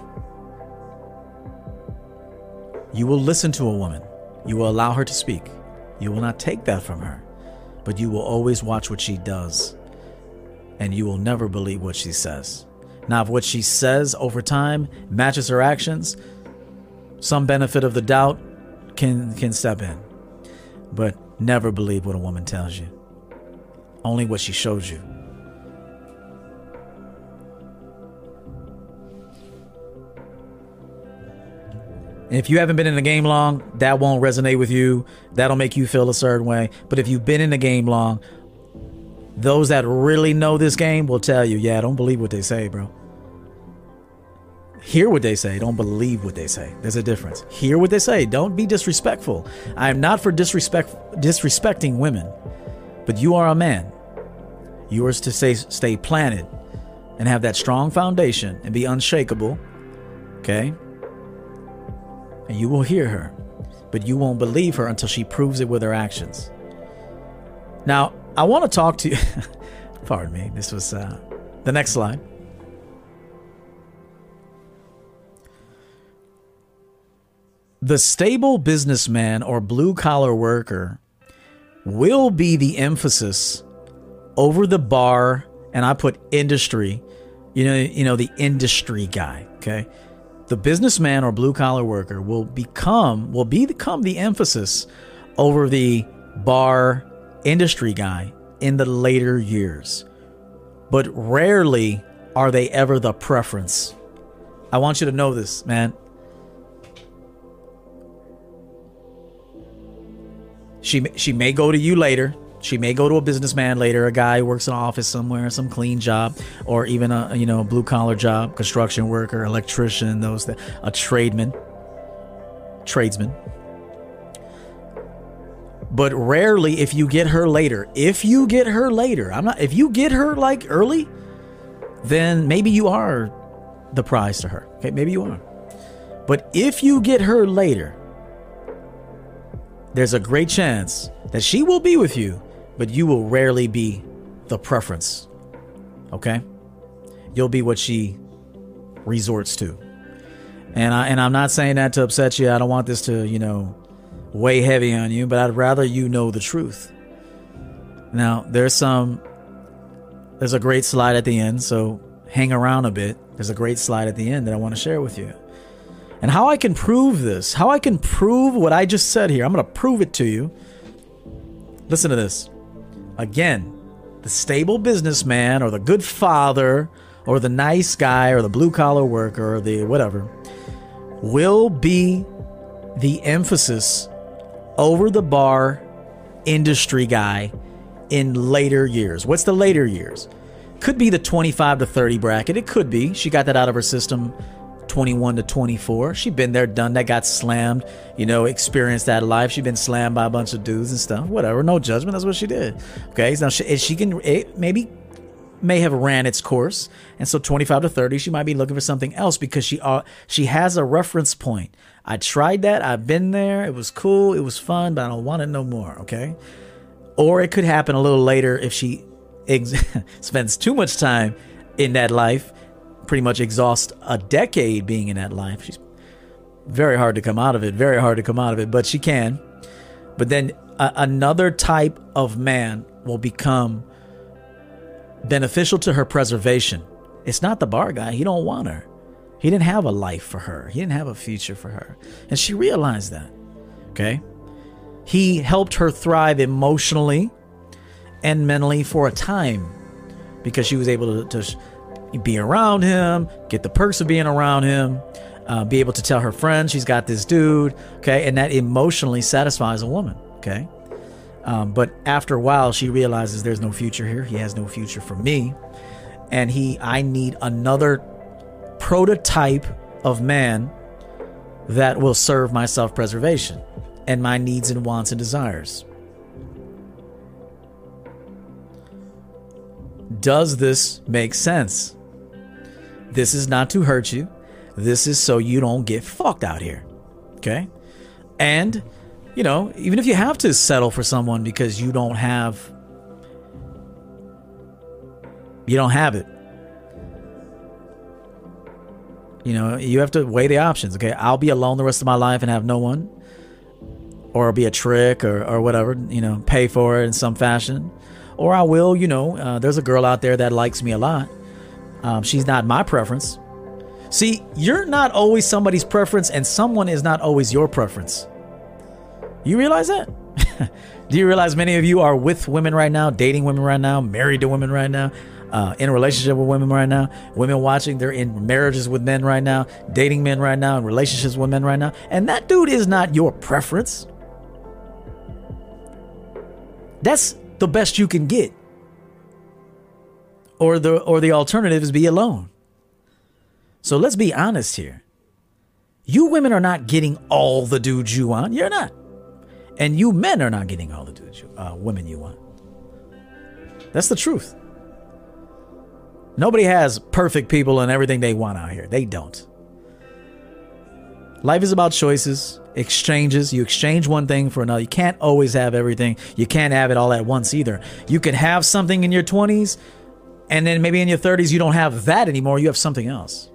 You will listen to a woman. You will allow her to speak. You will not take that from her. But you will always watch what she does, and you will never believe what she says. Now, if what she says over time matches her actions, some benefit of the doubt can step in. But never believe what a woman tells you. Only what she shows you. If you haven't been in the game long, that won't resonate with you. That'll make you feel a certain way. But if you've been in the game long, those that really know this game will tell you, yeah, don't believe what they say, bro. Hear what they say. Don't believe what they say. There's a difference. Hear what they say. Don't be disrespectful. I am not for disrespecting women, but you are a man. You are to stay planted and have that strong foundation and be unshakable. Okay? And you will hear her, but you won't believe her until she proves it with her actions. Now, I want to talk to you. Pardon me. This was the next slide. The stable businessman or blue-collar worker will be the emphasis over the bar, and I put industry, you know, the industry guy, okay? The businessman or blue-collar worker will become the emphasis over the bar industry guy in the later years. But rarely are they ever the preference. I want you to know this, man. She may go to you later. She may go to a businessman later, a guy who works in an office somewhere, some clean job, or even a blue collar job, construction worker, electrician, a tradesman. But rarely, if you get her later, if you get her like early, then maybe you are the prize to her. Okay, maybe you are. But if you get her later, there's a great chance that she will be with you, but you will rarely be the preference, okay? You'll be what she resorts to. And I'm not saying that to upset you. I don't want this to, weigh heavy on you, but I'd rather you know the truth. Now, there's a great slide at the end, so hang around a bit. There's a great slide at the end that I want to share with you. And how I can prove this, how I can prove what I just said here, I'm going to prove it to you. Listen to this. Again, the stable businessman or the good father or the nice guy or the blue collar worker or the whatever will be the emphasis over the bar industry guy in later years. What's the later years? Could be the 25 to 30 bracket. It could be. She got that out of her system. 21 to 24. She'd been there, done that, got slammed, experienced that life. She'd been slammed by a bunch of dudes and stuff. Whatever, no judgment. That's what she did. Okay, so it may have ran its course, and so 25 to 30, she might be looking for something else because she has a reference point. I tried that. I've been there. It was cool. It was fun, but I don't want it no more. Okay, or it could happen a little later if she spends too much time in that life. Pretty much exhaust a decade being in that life. She's very hard to come out of it, but she can. But then another type of man will become beneficial to her preservation. It's not the bar guy. He don't want her. He didn't have a life for her. He didn't have a future for her. And she realized that. Okay. He helped her thrive emotionally and mentally for a time because she was able to be around him, get the perks of being around him, be able to tell her friends she's got this dude, okay? And that emotionally satisfies a woman, okay? But after a while, she realizes there's no future here. He has no future for me. And I need another prototype of man that will serve my self-preservation and my needs and wants and desires. Does this make sense? This is not to hurt you. This is so you don't get fucked out here. Okay? And, even if you have to settle for someone because you don't have it. You have to weigh the options. Okay? I'll be alone the rest of my life and have no one. Or it'll be a trick or whatever, pay for it in some fashion. Or I will, there's a girl out there that likes me a lot. She's not my preference. See, you're not always somebody's preference, and someone is not always your preference. You realize that? Do you realize many of you are with women right now, dating women right now, married to women right now, in a relationship with women right now, women watching, they're in marriages with men right now, dating men right now, in relationships with men right now, and that dude is not your preference. That's the best you can get. Or the alternative is be alone. So let's be honest here. You women are not getting all the dudes you want. You're not. And you men are not getting all the dudes women you want. That's the truth. Nobody has perfect people and everything they want out here. They don't. Life is about choices, exchanges. You exchange one thing for another. You can't always have everything. You can't have it all at once either. You could have something in your 20s, and then maybe in your 30s you don't have that anymore. You have something else.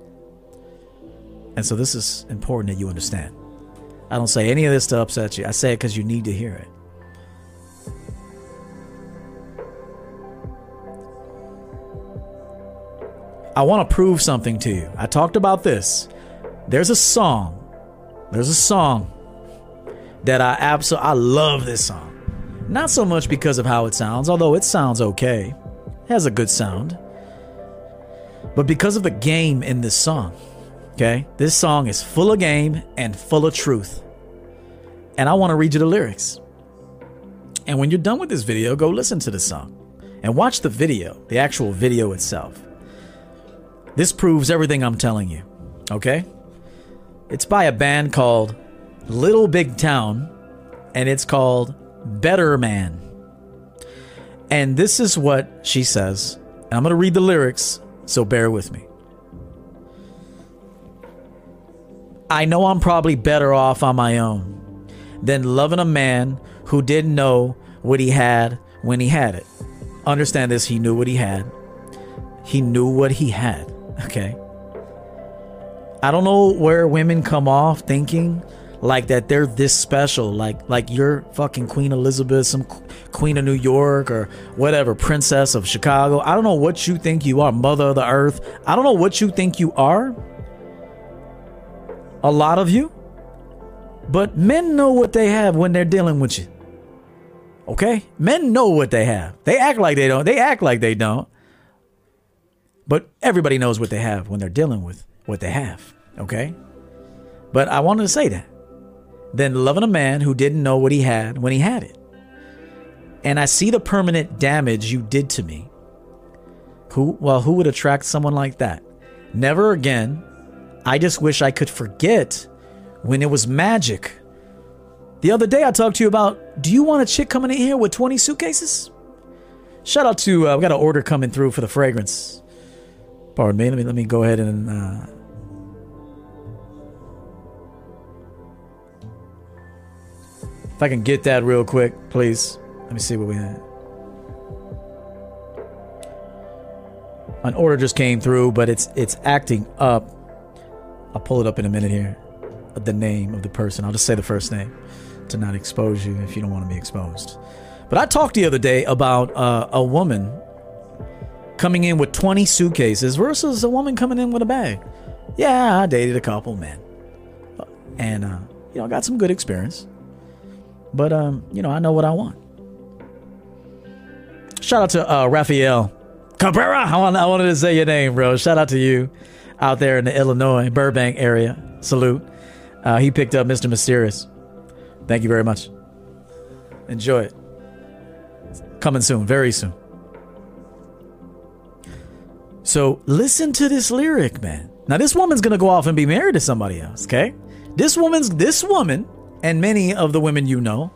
And so this is important that you understand. I don't say any of this to upset you. I say it because you need to hear it. I want to prove something to you. I talked about this. There's a song that I love this song. Not so much because of how it sounds, although it sounds okay. It has a good sound. But because of the game in this song. Okay? This song is full of game and full of truth. And I want to read you the lyrics. And when you're done with this video, go listen to the song and watch the video, the actual video itself. This proves everything I'm telling you. Okay? It's by a band called Little Big Town, and it's called Better Man. And this is what she says. And I'm going to read the lyrics, so bear with me. I know I'm probably better off on my own than loving a man who didn't know what he had when he had it. Understand this, he knew what he had. He knew what he had, okay? I don't know where women come off thinking like that they're this special, like you're fucking Queen Elizabeth, some Queen of New York or whatever, Princess of Chicago. I don't know what you think you are, Mother of the Earth. I don't know what you think you are, a lot of you, but men know what they have when they're dealing with you, okay? Men know what they have. They act like they don't. But everybody knows what they have when they're dealing with what they have, okay? But I wanted to say that. Then loving a man who didn't know what he had when he had it. And I see the permanent damage you did to me. Who would attract someone like that? Never again. I just wish I could forget when it was magic. The other day I talked to you about, do you want a chick coming in here with 20 suitcases? Shout out to, we got an order coming through for the fragrance. Pardon me, let me go ahead and if I can get that real quick, please. Let me see what we had. An order just came through, but it's acting up. I'll pull it up in a minute here. The name of the person. I'll just say the first name to not expose you if you don't want to be exposed. But I talked the other day about a woman coming in with 20 suitcases versus a woman coming in with a bag. Yeah, I dated a couple men, and you know, I got some good experience. But you know, I know what I want. Shout out to Rafael Cabrera. I wanted to say your name, bro. Shout out to you out there in the Illinois Burbank area. Salute. He picked up Mr. Mysterious. Thank you very much. Enjoy it. It's coming soon, very soon. So listen to this lyric, man. Now, this woman's going to go off and be married to somebody else, okay? This woman and many of the women you know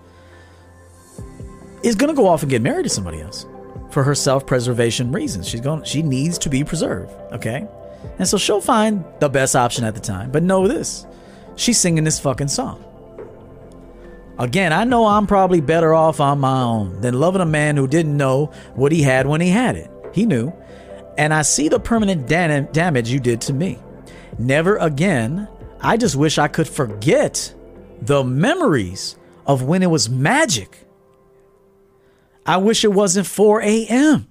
is going to go off and get married to somebody else for her self-preservation reasons. She needs to be preserved, okay? And so she'll find the best option at the time. But know this, she's singing this fucking song. Again, I know I'm probably better off on my own than loving a man who didn't know what he had when he had it. He knew. And I see the permanent damage you did to me. Never again. I just wish I could forget the memories of when it was magic. I wish it wasn't 4 a.m.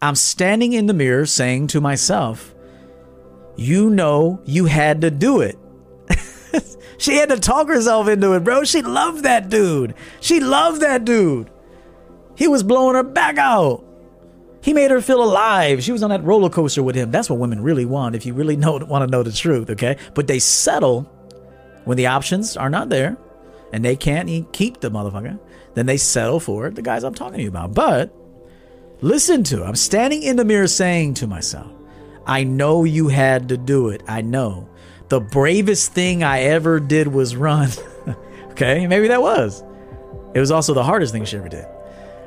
I'm standing in the mirror saying to myself, you know, you had to do it. She had to talk herself into it, bro. She loved that dude. He was blowing her back out. He made her feel alive. She was on that roller coaster with him. That's what women really want, if you really want to know the truth, okay? But they settle when the options are not there and they can't keep the motherfucker. Then they settle for it, the guys I'm talking to you about. But listen to, I'm standing in the mirror saying to myself, I know you had to do it. I know. The bravest thing I ever did was run. Okay, maybe that was. It was also the hardest thing she ever did.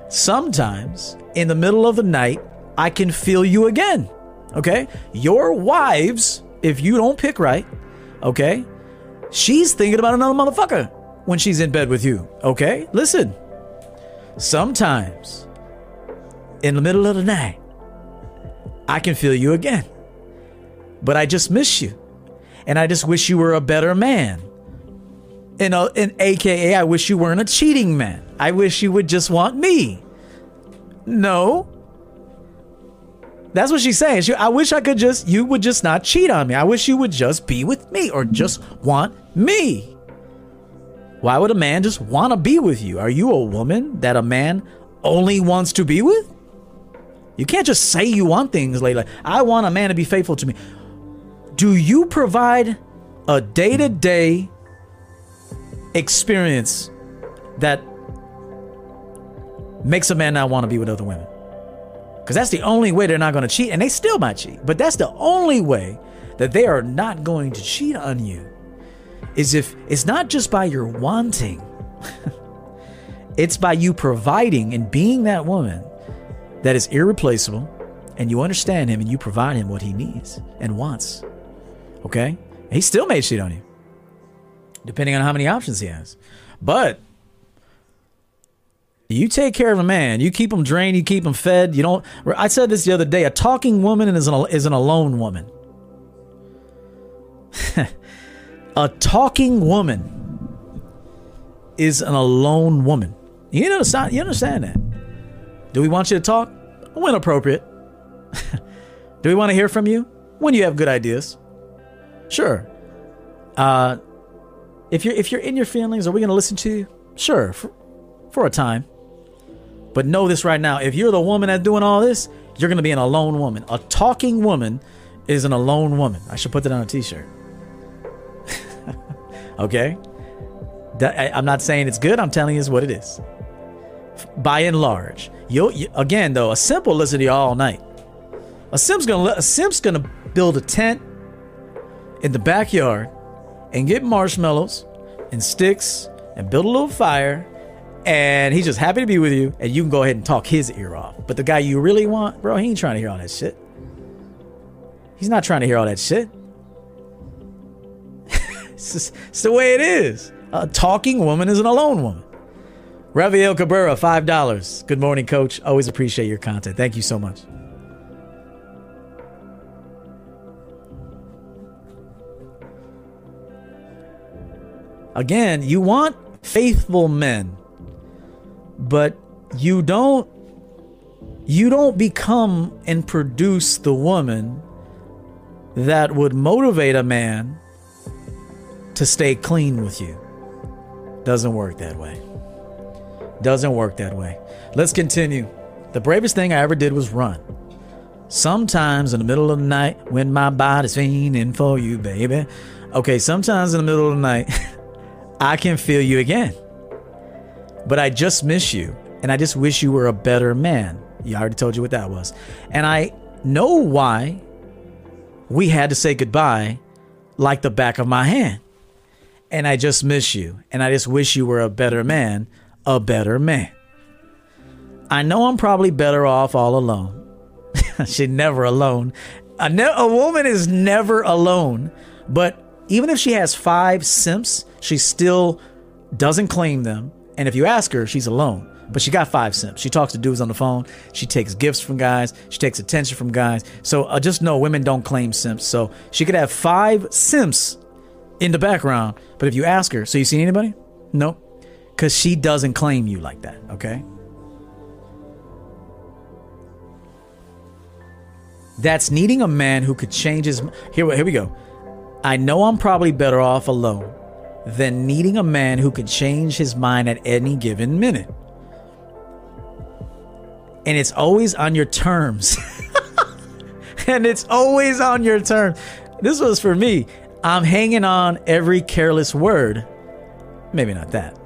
Sometimes in the middle of the night, I can feel you again. Okay? Your wives, if you don't pick right, okay? She's thinking about another motherfucker when she's in bed with you, okay? Listen, sometimes in the middle of the night, I can feel you again, but I just miss you, and I just wish you were a better man. And AKA, I wish you weren't a cheating man. I wish you would just want me. No. That's what she's saying. I wish I could just, you would just not cheat on me. I wish you would just be with me or just want me. Why would a man just want to be with you? Are you a woman that a man only wants to be with? You can't just say you want things like, I want a man to be faithful to me. Do you provide a day-to-day experience that makes a man not want to be with other women? Because that's the only way they're not going to cheat, and they still might cheat, but that's the only way that they are not going to cheat on you is if it's not just by your wanting, it's by you providing and being that woman that is irreplaceable, and you understand him and you provide him what he needs and wants, okay? And he still may cheat on you, depending on how many options he has. But you take care of a man. You keep him drained. You keep him fed. You don't. I said this the other day. A talking woman is an alone woman. A talking woman is an alone woman. You understand that? Do we want you to talk? When appropriate. Do we want to hear from you? When you have good ideas. Sure. If you're in your feelings, are we going to listen to you? Sure, for a time. But know this right now. If you're the woman that's doing all this, you're going to be an alone woman. A talking woman is an alone woman. I should put that on a t-shirt. Okay? I'm not saying it's good. I'm telling you it's what it is. By and large. Again, though, a simp will listen to you all night. A simp's going to build a tent in the backyard and get marshmallows and sticks and build a little fire, and he's just happy to be with you, and you can go ahead and talk his ear off. But the guy you really want, bro, he ain't trying to hear all that shit. He's not trying to hear all that shit. It's the way it is. A talking woman is an alone woman. Raviel Cabrera, $5. Good morning, Coach. Always appreciate your content. Thank you so much. Again, you want faithful men, but you don't become and produce the woman that would motivate a man to stay clean with you. Doesn't work that way. Doesn't work that way. Let's continue. The bravest thing I ever did was run. Sometimes in the middle of the night when my body's fiending for you, baby. Okay, sometimes in the middle of the night... I can feel you again, but I just miss you, and I just wish you were a better man. Yeah, I already told you what that was. And I know why we had to say goodbye like the back of my hand. And I just miss you, and I just wish you were a better man, a better man. I know I'm probably better off all alone. She's never alone. A woman is never alone, but even if she has 5 simps, she still doesn't claim them. And if you ask her, she's alone. But she got 5 simps. She talks to dudes on the phone. She takes gifts from guys. She takes attention from guys. So just know women don't claim simps. So she could have 5 simps in the background. But if you ask her, so you seen anybody? No. Because she doesn't claim you like that, okay? That's needing a man who could change his... Here we go. I know I'm probably better off alone than needing a man who could change his mind at any given minute. And it's always on your terms. And it's always on your terms. This was for me. I'm hanging on every careless word. Maybe not that.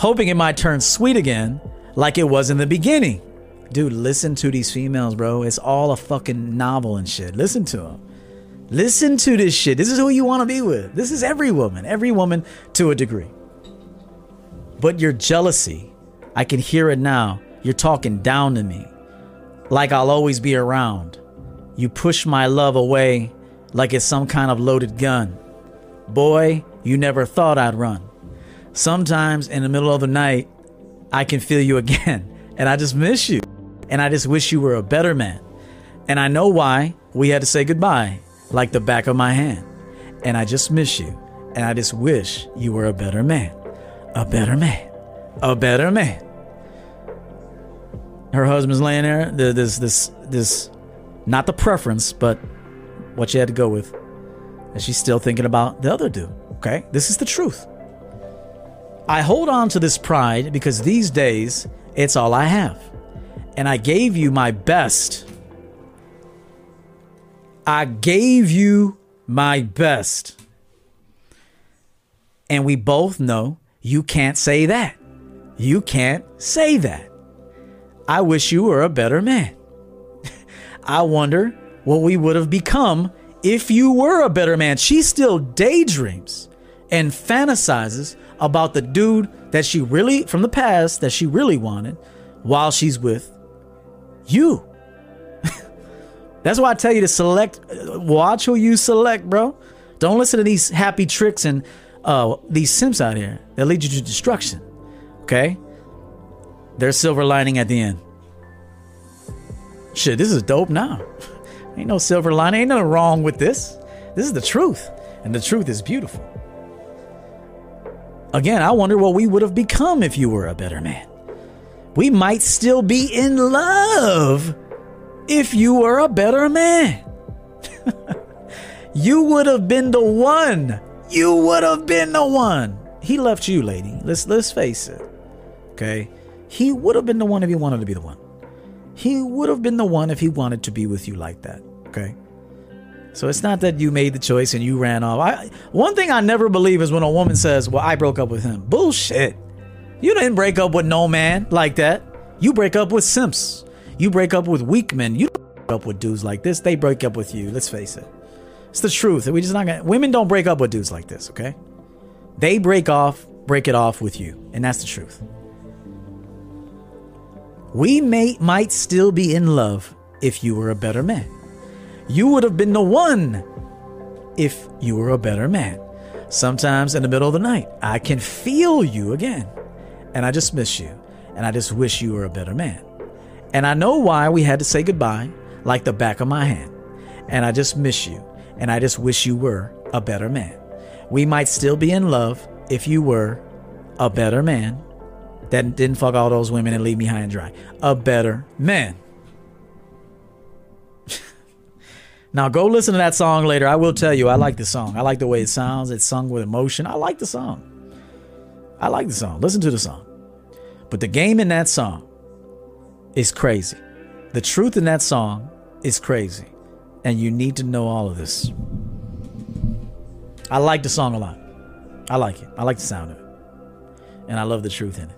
Hoping it might turn sweet again like it was in the beginning. Dude, listen to these females, bro. It's all a fucking novel and shit. Listen to them. Listen to this shit. This is who you want to be with. This is every woman to a degree. But your jealousy, I can hear it now. You're talking down to me like I'll always be around. You push my love away like it's some kind of loaded gun. Boy, you never thought I'd run. Sometimes in the middle of the night, I can feel you again, and I just miss you, and I just wish you were a better man. And I know why we had to say goodbye, like the back of my hand. And I just miss you, and I just wish you were a better man, a better man, a better man. Her husband's laying there. This, not the preference, but what you had to go with. And she's still thinking about the other dude. Okay, this is the truth. I hold on to this pride because these days it's all I have. And I gave you my best. I gave you my best. And we both know you can't say that. You can't say that. I wish you were a better man. I wonder what we would have become if you were a better man. She still daydreams and fantasizes about the dude that she really, from the past, that she really wanted while she's with you. That's why I tell you to select, watch who you select, bro. Don't listen to these happy tricks and these simps out here that lead you to destruction. Okay? There's silver lining at the end. Shit, this is dope now. Ain't no silver lining. Ain't nothing wrong with this. This is the truth. And the truth is beautiful. Again, I wonder what we would have become if you were a better man. We might still be in love if you were a better man. You would have been the one. You would have been the one. He left you, lady. Let's face it. Okay? He would have been the one if he wanted to be the one. He would have been the one if he wanted to be with you like that. Okay? So it's not that you made the choice and you ran off. One thing I never believe is when a woman says, well, I broke up with him. Bullshit. You didn't break up with no man like that. You break up with simps. You break up with weak men. You don't break up with dudes like this. They break up with you. Let's face it. It's the truth. We just not gonna, women don't break up with dudes like this, okay? They break it off with you. And that's the truth. We might still be in love if you were a better man. You would have been the one if you were a better man. Sometimes in the middle of the night, I can feel you again. And I just miss you. And I just wish you were a better man. And I know why we had to say goodbye, like the back of my hand. And I just miss you. And I just wish you were a better man. We might still be in love if you were a better man. That didn't fuck all those women and leave me high and dry. A better man. Now go listen to that song later. I will tell you, I like the song. I like the way it sounds. It's sung with emotion. I like the song. I like the song. Listen to the song. But the game in that song is crazy. The truth in that song is crazy. And you need to know all of this. I like the song a lot. I like it. I like the sound of it. And I love the truth in it.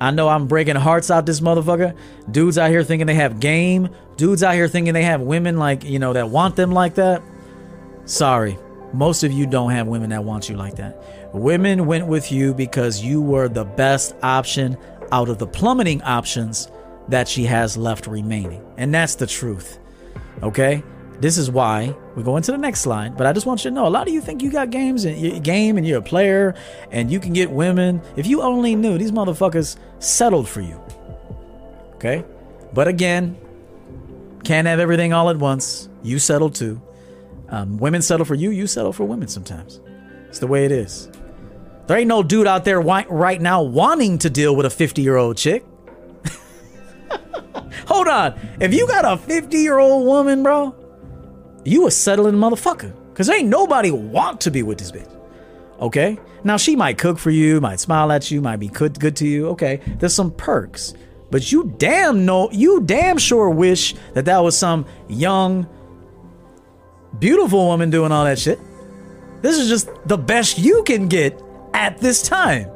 I know I'm breaking hearts out this motherfucker. Dudes out here thinking they have game. Dudes out here thinking they have women like, you know, that want them like that. Sorry. Most of you don't have women that want you like that. Women went with you because you were the best option out of the plummeting options that she has left remaining. And that's the truth. Okay? This is why we're going to the next slide. But I just want you to know, a lot of you think you got games and game and you're a player and you can get women. If you only knew, these motherfuckers settled for you. Okay? But again, can't have everything all at once. You settle too. Women settle for you. You settle for women sometimes. It's the way it is. There ain't no dude out there right now wanting to deal with a 50-year-old chick. Hold on. If you got a 50-year-old woman, bro, you a settling motherfucker, because ain't nobody want to be with this bitch. Okay? Now, she might cook for you, might smile at you, might be good to you. Okay, there's some perks. But you damn sure wish that was some young, beautiful woman doing all that shit. This is just the best you can get at this time.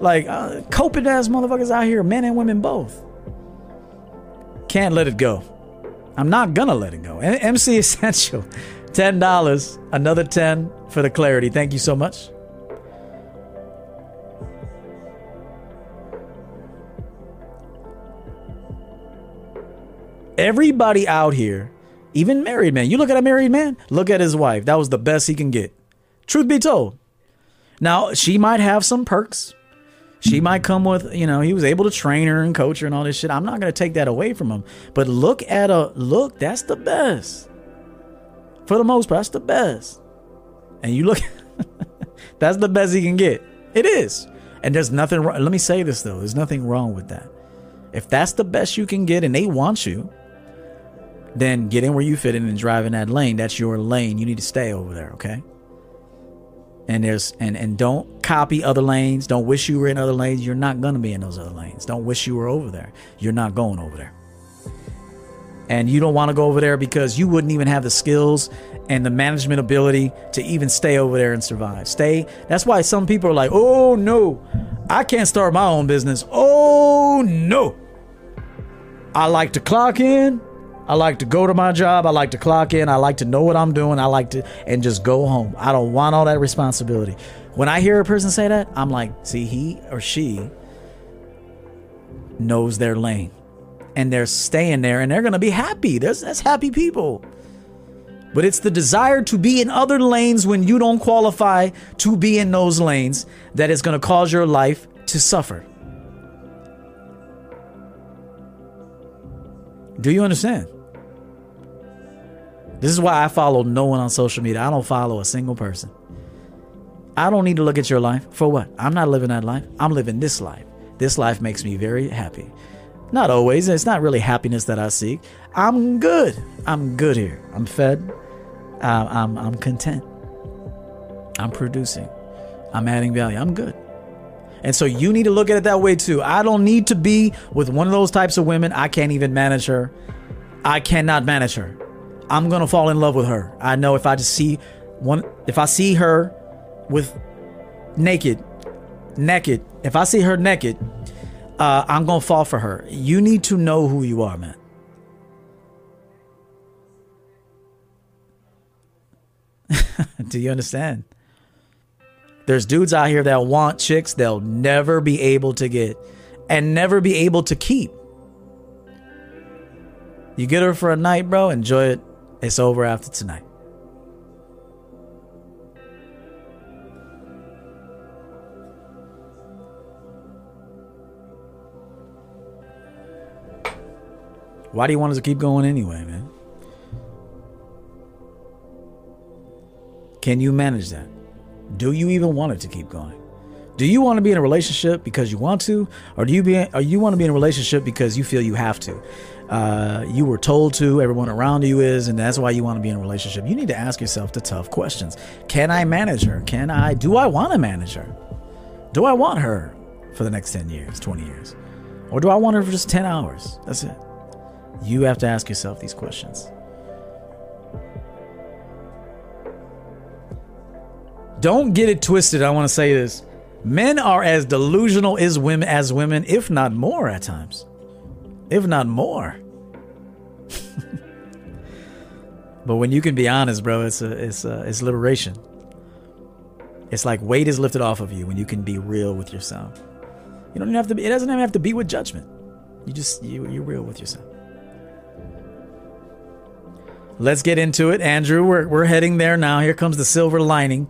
Like, coping ass motherfuckers out here, men and women both. Can't let it go. I'm not gonna let it go. MC Essential, $10, another 10 for the clarity. Thank you so much. Everybody out here, even married men, you look at a married man, look at his wife. That was the best he can get. Truth be told. Now, she might have some perks. She might come with, you know, he was able to train her and coach her and all this shit. I'm not going to take that away from him. But look at a look. That's the best. For the most part, that's the best. And you look, that's the best he can get. It is. And there's nothing wrong. Let me say this, though. There's nothing wrong with that. If that's the best you can get and they want you, then get in where you fit in and drive in that lane. That's your lane. You need to stay over there. Okay. And there's and don't copy other lanes. Don't wish you were in other lanes. You're not going to be in those other lanes. Don't wish you were over there. You're not going over there. And you don't want to go over there because you wouldn't even have the skills and the management ability to even stay over there and survive. Stay. That's why some people are like, oh, no, I can't start my own business. Oh, no. I like to clock in. I like to go to my job. I like to clock in. I like to know what I'm doing. I like to and just go home. I don't want all that responsibility. When I hear a person say that, I'm like, see, he or she knows their lane and they're staying there and they're going to be happy. That's happy people. But it's the desire to be in other lanes when you don't qualify to be in those lanes that is going to cause your life to suffer. Do you understand? This is why I follow no one on social media. I don't follow a single person. I don't need to look at your life. For what? I'm not living that life. I'm living this life. This life makes me very happy. Not always. It's not really happiness that I seek. I'm good. I'm good here. I'm fed. I'm content. I'm producing. I'm adding value. I'm good. And so you need to look at it that way, too. I don't need to be with one of those types of women. I can't even manage her. I cannot manage her. I'm going to fall in love with her. I know if I just see one, if I see her with naked, if I see her naked, I'm going to fall for her. You need to know who you are, man. Do you understand? There's dudes out here that want chicks they'll never be able to get and never be able to keep. You get her for a night, bro. Enjoy it. It's over after tonight. Why do you want us to keep going anyway, man? Can you manage that? Do you even want it to keep going? Do you want to be in a relationship because you want to, or you want to be in a relationship because you feel you have to? You were told to, everyone around you is, and that's why you want to be in a relationship. You need to ask yourself the tough questions. Can I manage her? Do I want to manage her? Do I want her for the next 10 years, 20 years? Or do I want her for just 10 hours? That's it. You have to ask yourself these questions. Don't get it twisted. I want to say this. Men are as delusional as women, if not more at times. If not more. But when you can be honest, bro, it's liberation. It's like weight is lifted off of you when you can be real with yourself. You don't even have to be, it doesn't even have to be with judgment. You're real with yourself. Let's get into it, Andrew. We're heading there now. Here comes the silver lining.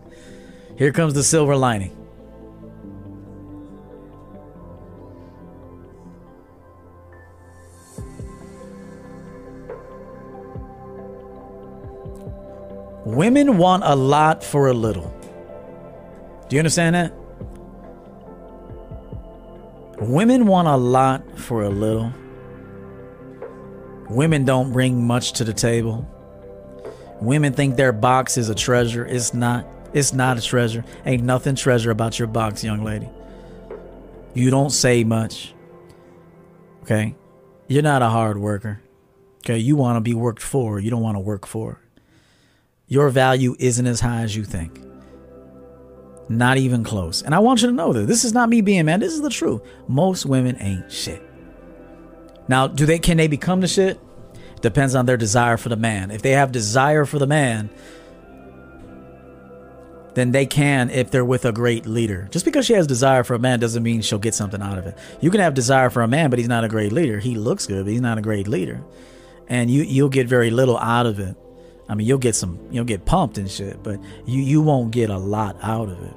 Here comes the silver lining. Women want a lot for a little. Do you understand that? Women want a lot for a little. Women don't bring much to the table. Women think their box is a treasure. It's not. It's not a treasure. Ain't nothing treasure about your box, young lady. You don't say much. Okay? You're not a hard worker. Okay? You want to be worked for. You don't want to work for. Your value isn't as high as you think. Not even close. And I want you to know that this is not me being mad. This is the truth. Most women ain't shit. Now, can they become the shit? Depends on their desire for the man. If they have desire for the man, then they can if they're with a great leader. Just because she has desire for a man doesn't mean she'll get something out of it. You can have desire for a man, but he's not a great leader. He looks good, but he's not a great leader. and you'll get very little out of it. I mean, you'll get pumped and shit, but you won't get a lot out of it.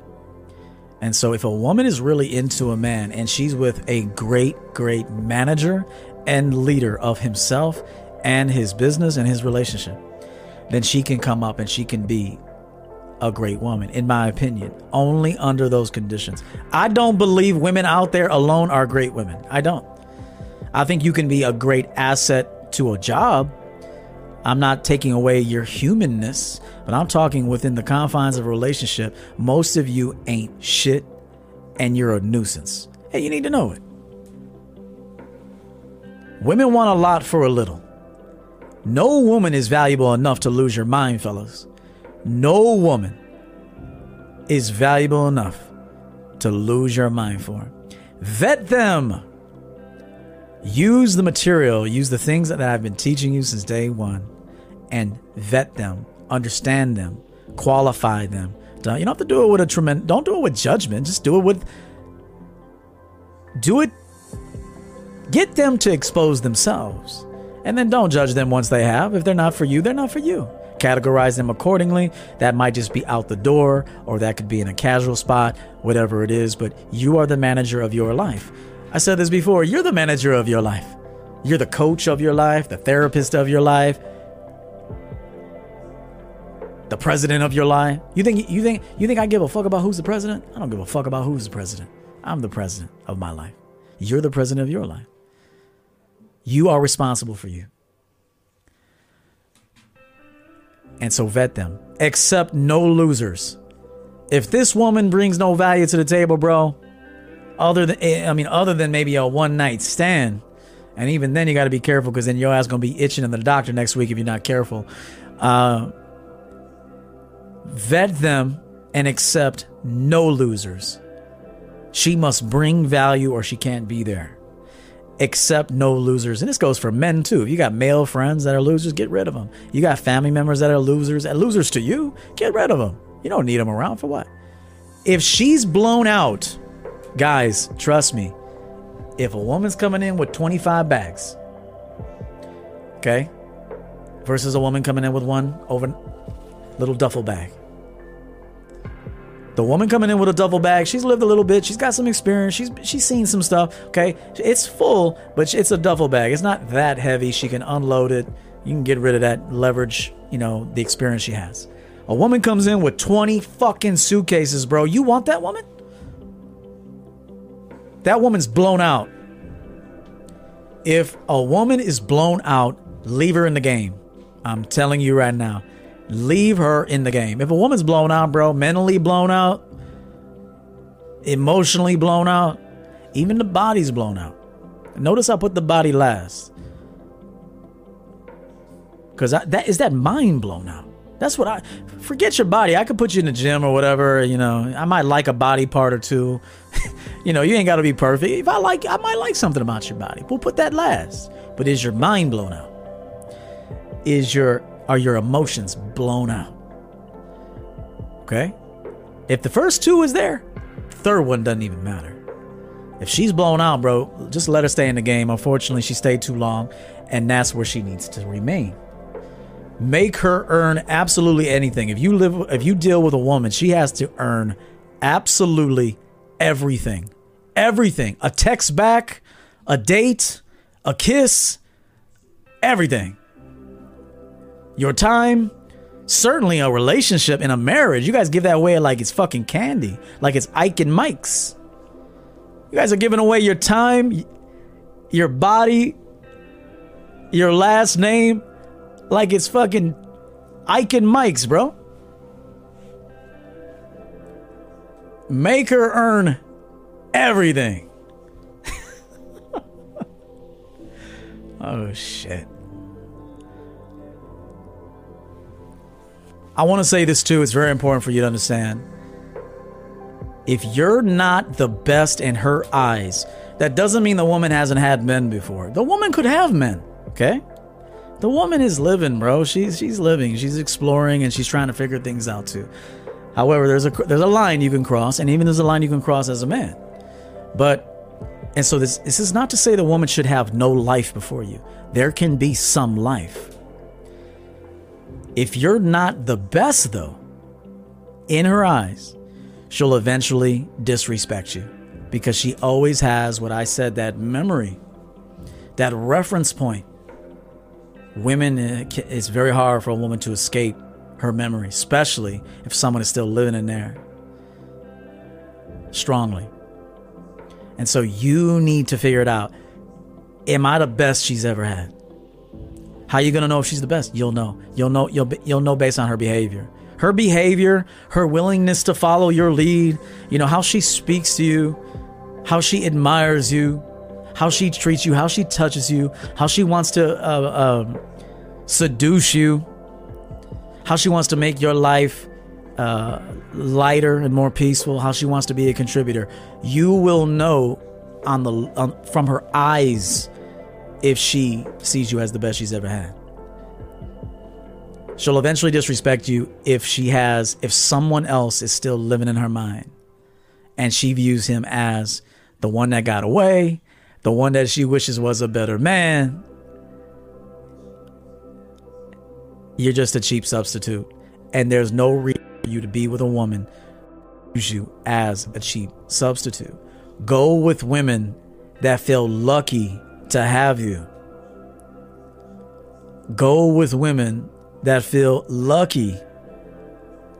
And so if a woman is really into a man and she's with a great manager and leader of himself and his business and his relationship, then she can come up and she can be a great woman, in my opinion, only under those conditions. I don't believe women out there alone are great women. I don't. I think you can be a great asset to a job. I'm not taking away your humanness, but I'm talking within the confines of a relationship. Most of you ain't shit and you're a nuisance. Hey, you need to know it. Women want a lot for a little. No woman is valuable enough to lose your mind, fellas. No woman is valuable enough to lose your mind for. Vet them. Use the material, use the things that I've been teaching you since day one, and vet them, understand them, qualify them. You don't have to do it with don't do it with judgment. Just get them to expose themselves, and then don't judge them once they have. If they're not for you, they're not for you. Categorize them accordingly. That might just be out the door, or that could be in a casual spot, whatever it is, but you are the manager of your life. I said this before, you're the manager of your life. You're the coach of your life, the therapist of your life, the president of your life. You think I give a fuck about who's the president? I don't give a fuck about who's the president. I'm the president of my life. You're the president of your life. You are responsible for you. And so vet them. Accept no losers. If this woman brings no value to the table, bro, other than maybe a one night stand, and even then you got to be careful, because then your ass gonna be itching in the doctor next week if you're not careful. Vet them and accept no losers. She must bring value or she can't be there. Accept no losers. And this goes for men too. If you got male friends that are losers, get rid of them. You got family members that are losers and losers to you, get rid of them. You don't need them around for what? If she's blown out, guys, trust me, if a woman's coming in with 25 bags, okay, versus a woman coming in with one over little duffel bag. The woman coming in with a duffel bag, she's lived a little bit, she's got some experience, she's seen some stuff, okay? It's full, but it's a duffel bag. It's not that heavy. She can unload it. You can get rid of that, leverage, the experience she has. A woman comes in with 20 fucking suitcases, bro. You want that woman? That woman's blown out. If a woman is blown out, leave her in the game. I'm telling you right now, leave her in the game. If a woman's blown out, bro, mentally blown out, emotionally blown out, even the body's blown out. Notice I put the body last, because that is that mind blown out. That's what I forget your body. I could put you in the gym or whatever. I might like a body part or two. You ain't got to be perfect. If I might like something about your body. We'll put that last. But is your mind blown out? Are your emotions blown out? Okay. If the first two is there, the third one doesn't even matter. If she's blown out, bro, just let her stay in the game. Unfortunately, she stayed too long, and that's where she needs to remain. Make her earn absolutely anything. If you deal with a woman, she has to earn absolutely everything. Everything. A text back, a date, a kiss, everything. Your time, certainly a relationship in a marriage. You guys give that away like it's fucking candy, like it's Ike and Mike's. You guys are giving away your time, your body, your last name, like it's fucking Ike and Mike's, bro. Make her earn everything. Oh, shit. I want to say this too. It's very important for you to understand. If you're not the best in her eyes, that doesn't mean the woman hasn't had men before. The woman could have men, okay? The woman is living, bro. She's living. She's exploring, and she's trying to figure things out too. However, there's a line you can cross, and even there's a line you can cross as a man. But And so this is not to say the woman should have no life before you. There can be some life. If you're not the best, though, in her eyes, she'll eventually disrespect you because she always has what I said, that memory, that reference point. Women, it's very hard for a woman to escape her memory, especially if someone is still living in there strongly. And so you need to figure it out. Am I the best she's ever had? How are you going to know if she's the best? You'll know. You'll know based on her behavior. Her behavior, her willingness to follow your lead, you know, how she speaks to you, how she admires you, how she treats you, how she touches you, how she wants to seduce you, how she wants to make your life lighter and more peaceful, how she wants to be a contributor. You will know from her eyes if she sees you as the best she's ever had. She'll eventually disrespect you if someone else is still living in her mind and she views him as the one that got away, the one that she wishes was a better man. You're just a cheap substitute, and there's no reason for you to be with a woman who views you as a cheap substitute. Go with women that feel lucky to have you. Go with women that feel lucky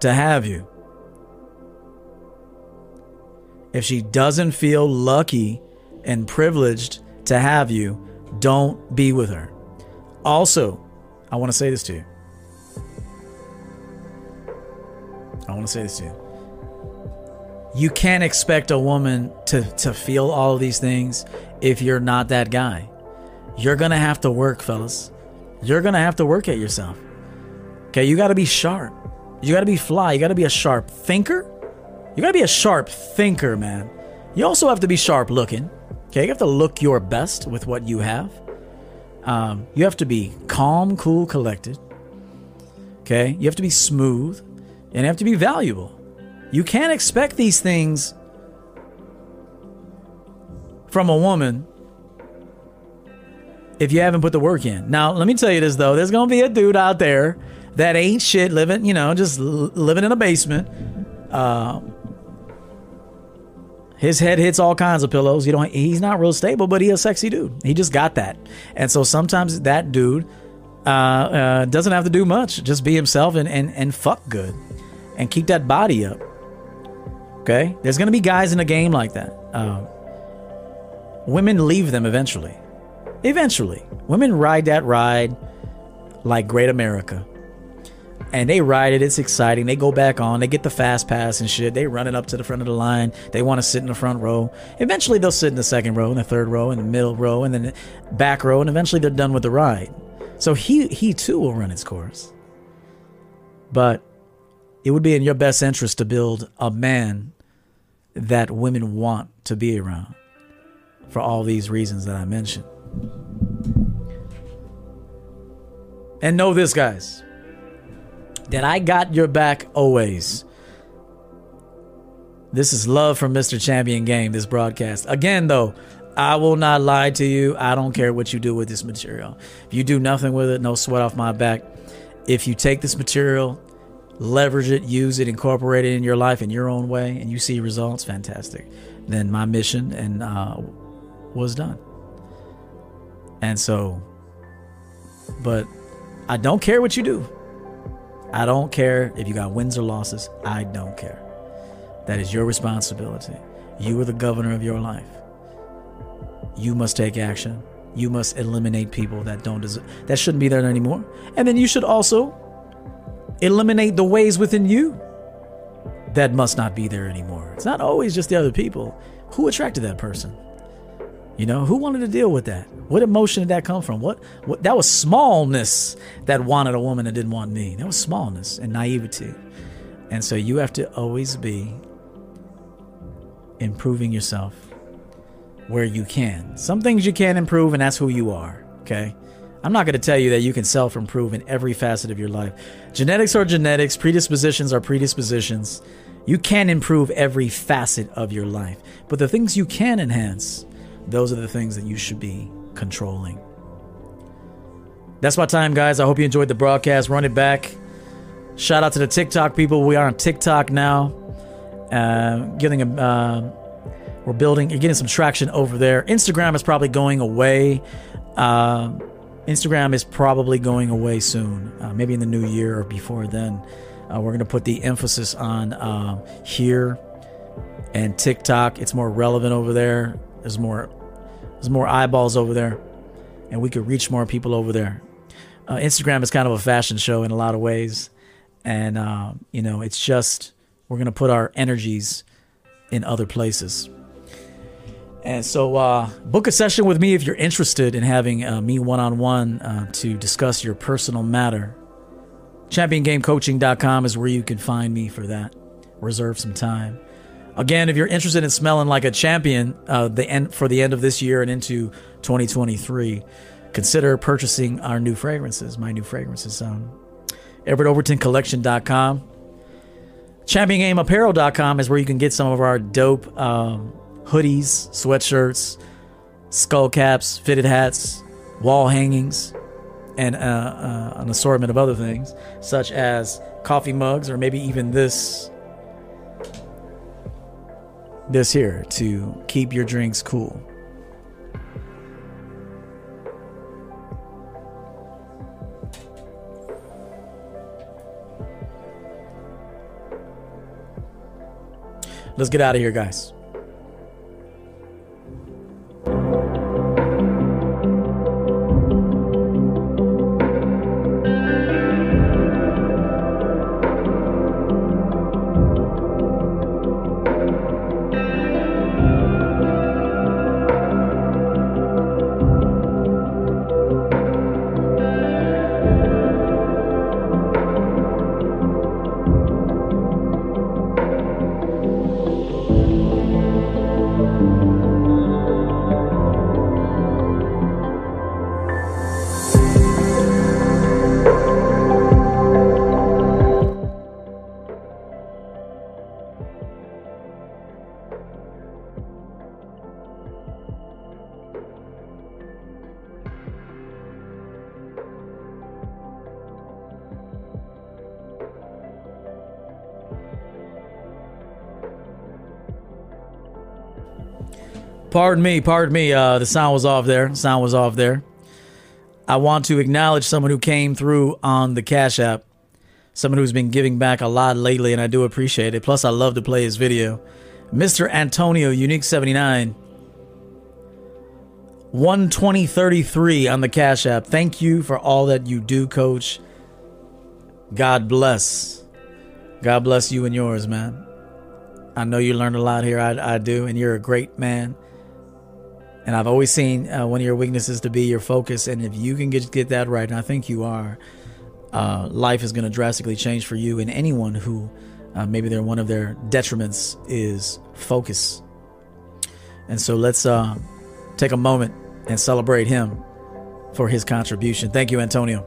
to have you. If she doesn't feel lucky and privileged to have you, don't be with her. Also, I want to say this to you. You can't expect a woman to feel all of these things if you're not that guy. You're going to have to work, fellas. You're going to have to work at yourself. Okay, you got to be sharp. You got to be fly. You got to be a sharp thinker. You got to be a sharp thinker, man. You also have to be sharp looking. Okay, you have to look your best with what you have. You have to be calm, cool, collected. Okay, you have to be smooth. And have to be valuable. You can't expect these things from a woman if you haven't put the work in. Now, let me tell you this, though. There's going to be a dude out there that ain't shit living, you know, just living in a basement. His head hits all kinds of pillows. He's not real stable, but he's a sexy dude. He just got that. And so sometimes that dude doesn't have to do much. Just be himself and fuck good. And keep that body up. Okay? There's going to be guys in a game like that. Women leave them eventually. Eventually. Women ride that ride like Great America. And they ride it. It's exciting. They go back on. They get the fast pass and shit. They run it up to the front of the line. They want to sit in the front row. Eventually, they'll sit in the second row, and the third row, and the middle row, and then the back row. And eventually, they're done with the ride. So he too will run its course. But it would be in your best interest to build a man that women want to be around for all these reasons that I mentioned. And know this, guys, that I got your back always. This is love from Mr. Champion Game, this broadcast. Again, though, I will not lie to you. I don't care what you do with this material. If you do nothing with it, no sweat off my back. If you take this material, leverage it, use it, incorporate it in your life in your own way, and you see results, fantastic. Then my mission was done. And so, but I don't care what you do. I don't care if you got wins or losses. I don't care. That is your responsibility. You are the governor of your life. You must take action. You must eliminate people that don't deserve, that shouldn't be there anymore. And then you should also eliminate the ways within you that must not be there anymore. It's not always just the other people. Who attracted that person? You know, who wanted to deal with that? What emotion did that come from? What that was smallness that wanted a woman that didn't want me. That was smallness and naivety. And so you have to always be improving yourself where you can. Some things you can improve, and that's who you are. Okay, I'm not going to tell you that you can self-improve in every facet of your life. Genetics are genetics. Predispositions are predispositions. You can improve every facet of your life, but the things you can enhance, Those are the things that you should be controlling. That's my time, guys. I hope you enjoyed the broadcast. Run it back. Shout out to the TikTok people. We are on TikTok now. You're getting some traction over there. Instagram is probably going away. Instagram is probably going away soon, maybe in the new year or before then. We're going to put the emphasis on here and TikTok. It's more relevant over there. There's more eyeballs over there, and we could reach more people over there. Instagram is kind of a fashion show in a lot of ways, and it's just we're going to put our energies in other places. And so book a session with me if you're interested in having me one-on-one to discuss your personal matter. ChampionGameCoaching.com is where you can find me for that. Reserve some time. Again, if you're interested in smelling like a champion for the end of this year and into 2023, consider purchasing our new fragrances, my new fragrances. EverettOvertonCollection.com. ChampionGameApparel.com is where you can get some of our dope hoodies, sweatshirts, skull caps, fitted hats, wall hangings, and an assortment of other things, such as coffee mugs, or maybe even this here to keep your drinks cool. Let's get out of here, guys. Pardon me. The sound was off there. I want to acknowledge someone who came through on the Cash App, someone who's been giving back a lot lately, and I do appreciate it. Plus, I love to play his video. Mr. Antonio, Unique 79, 12033 on the Cash App. Thank you for all that you do, Coach. God bless. God bless you and yours, man. I know you learned a lot here. I do, and you're a great man. And I've always seen one of your weaknesses to be your focus. And if you can get that right, and I think you are, life is going to drastically change for you and anyone who maybe they're one of their detriments is focus. And so let's take a moment and celebrate him for his contribution. Thank you, Antonio.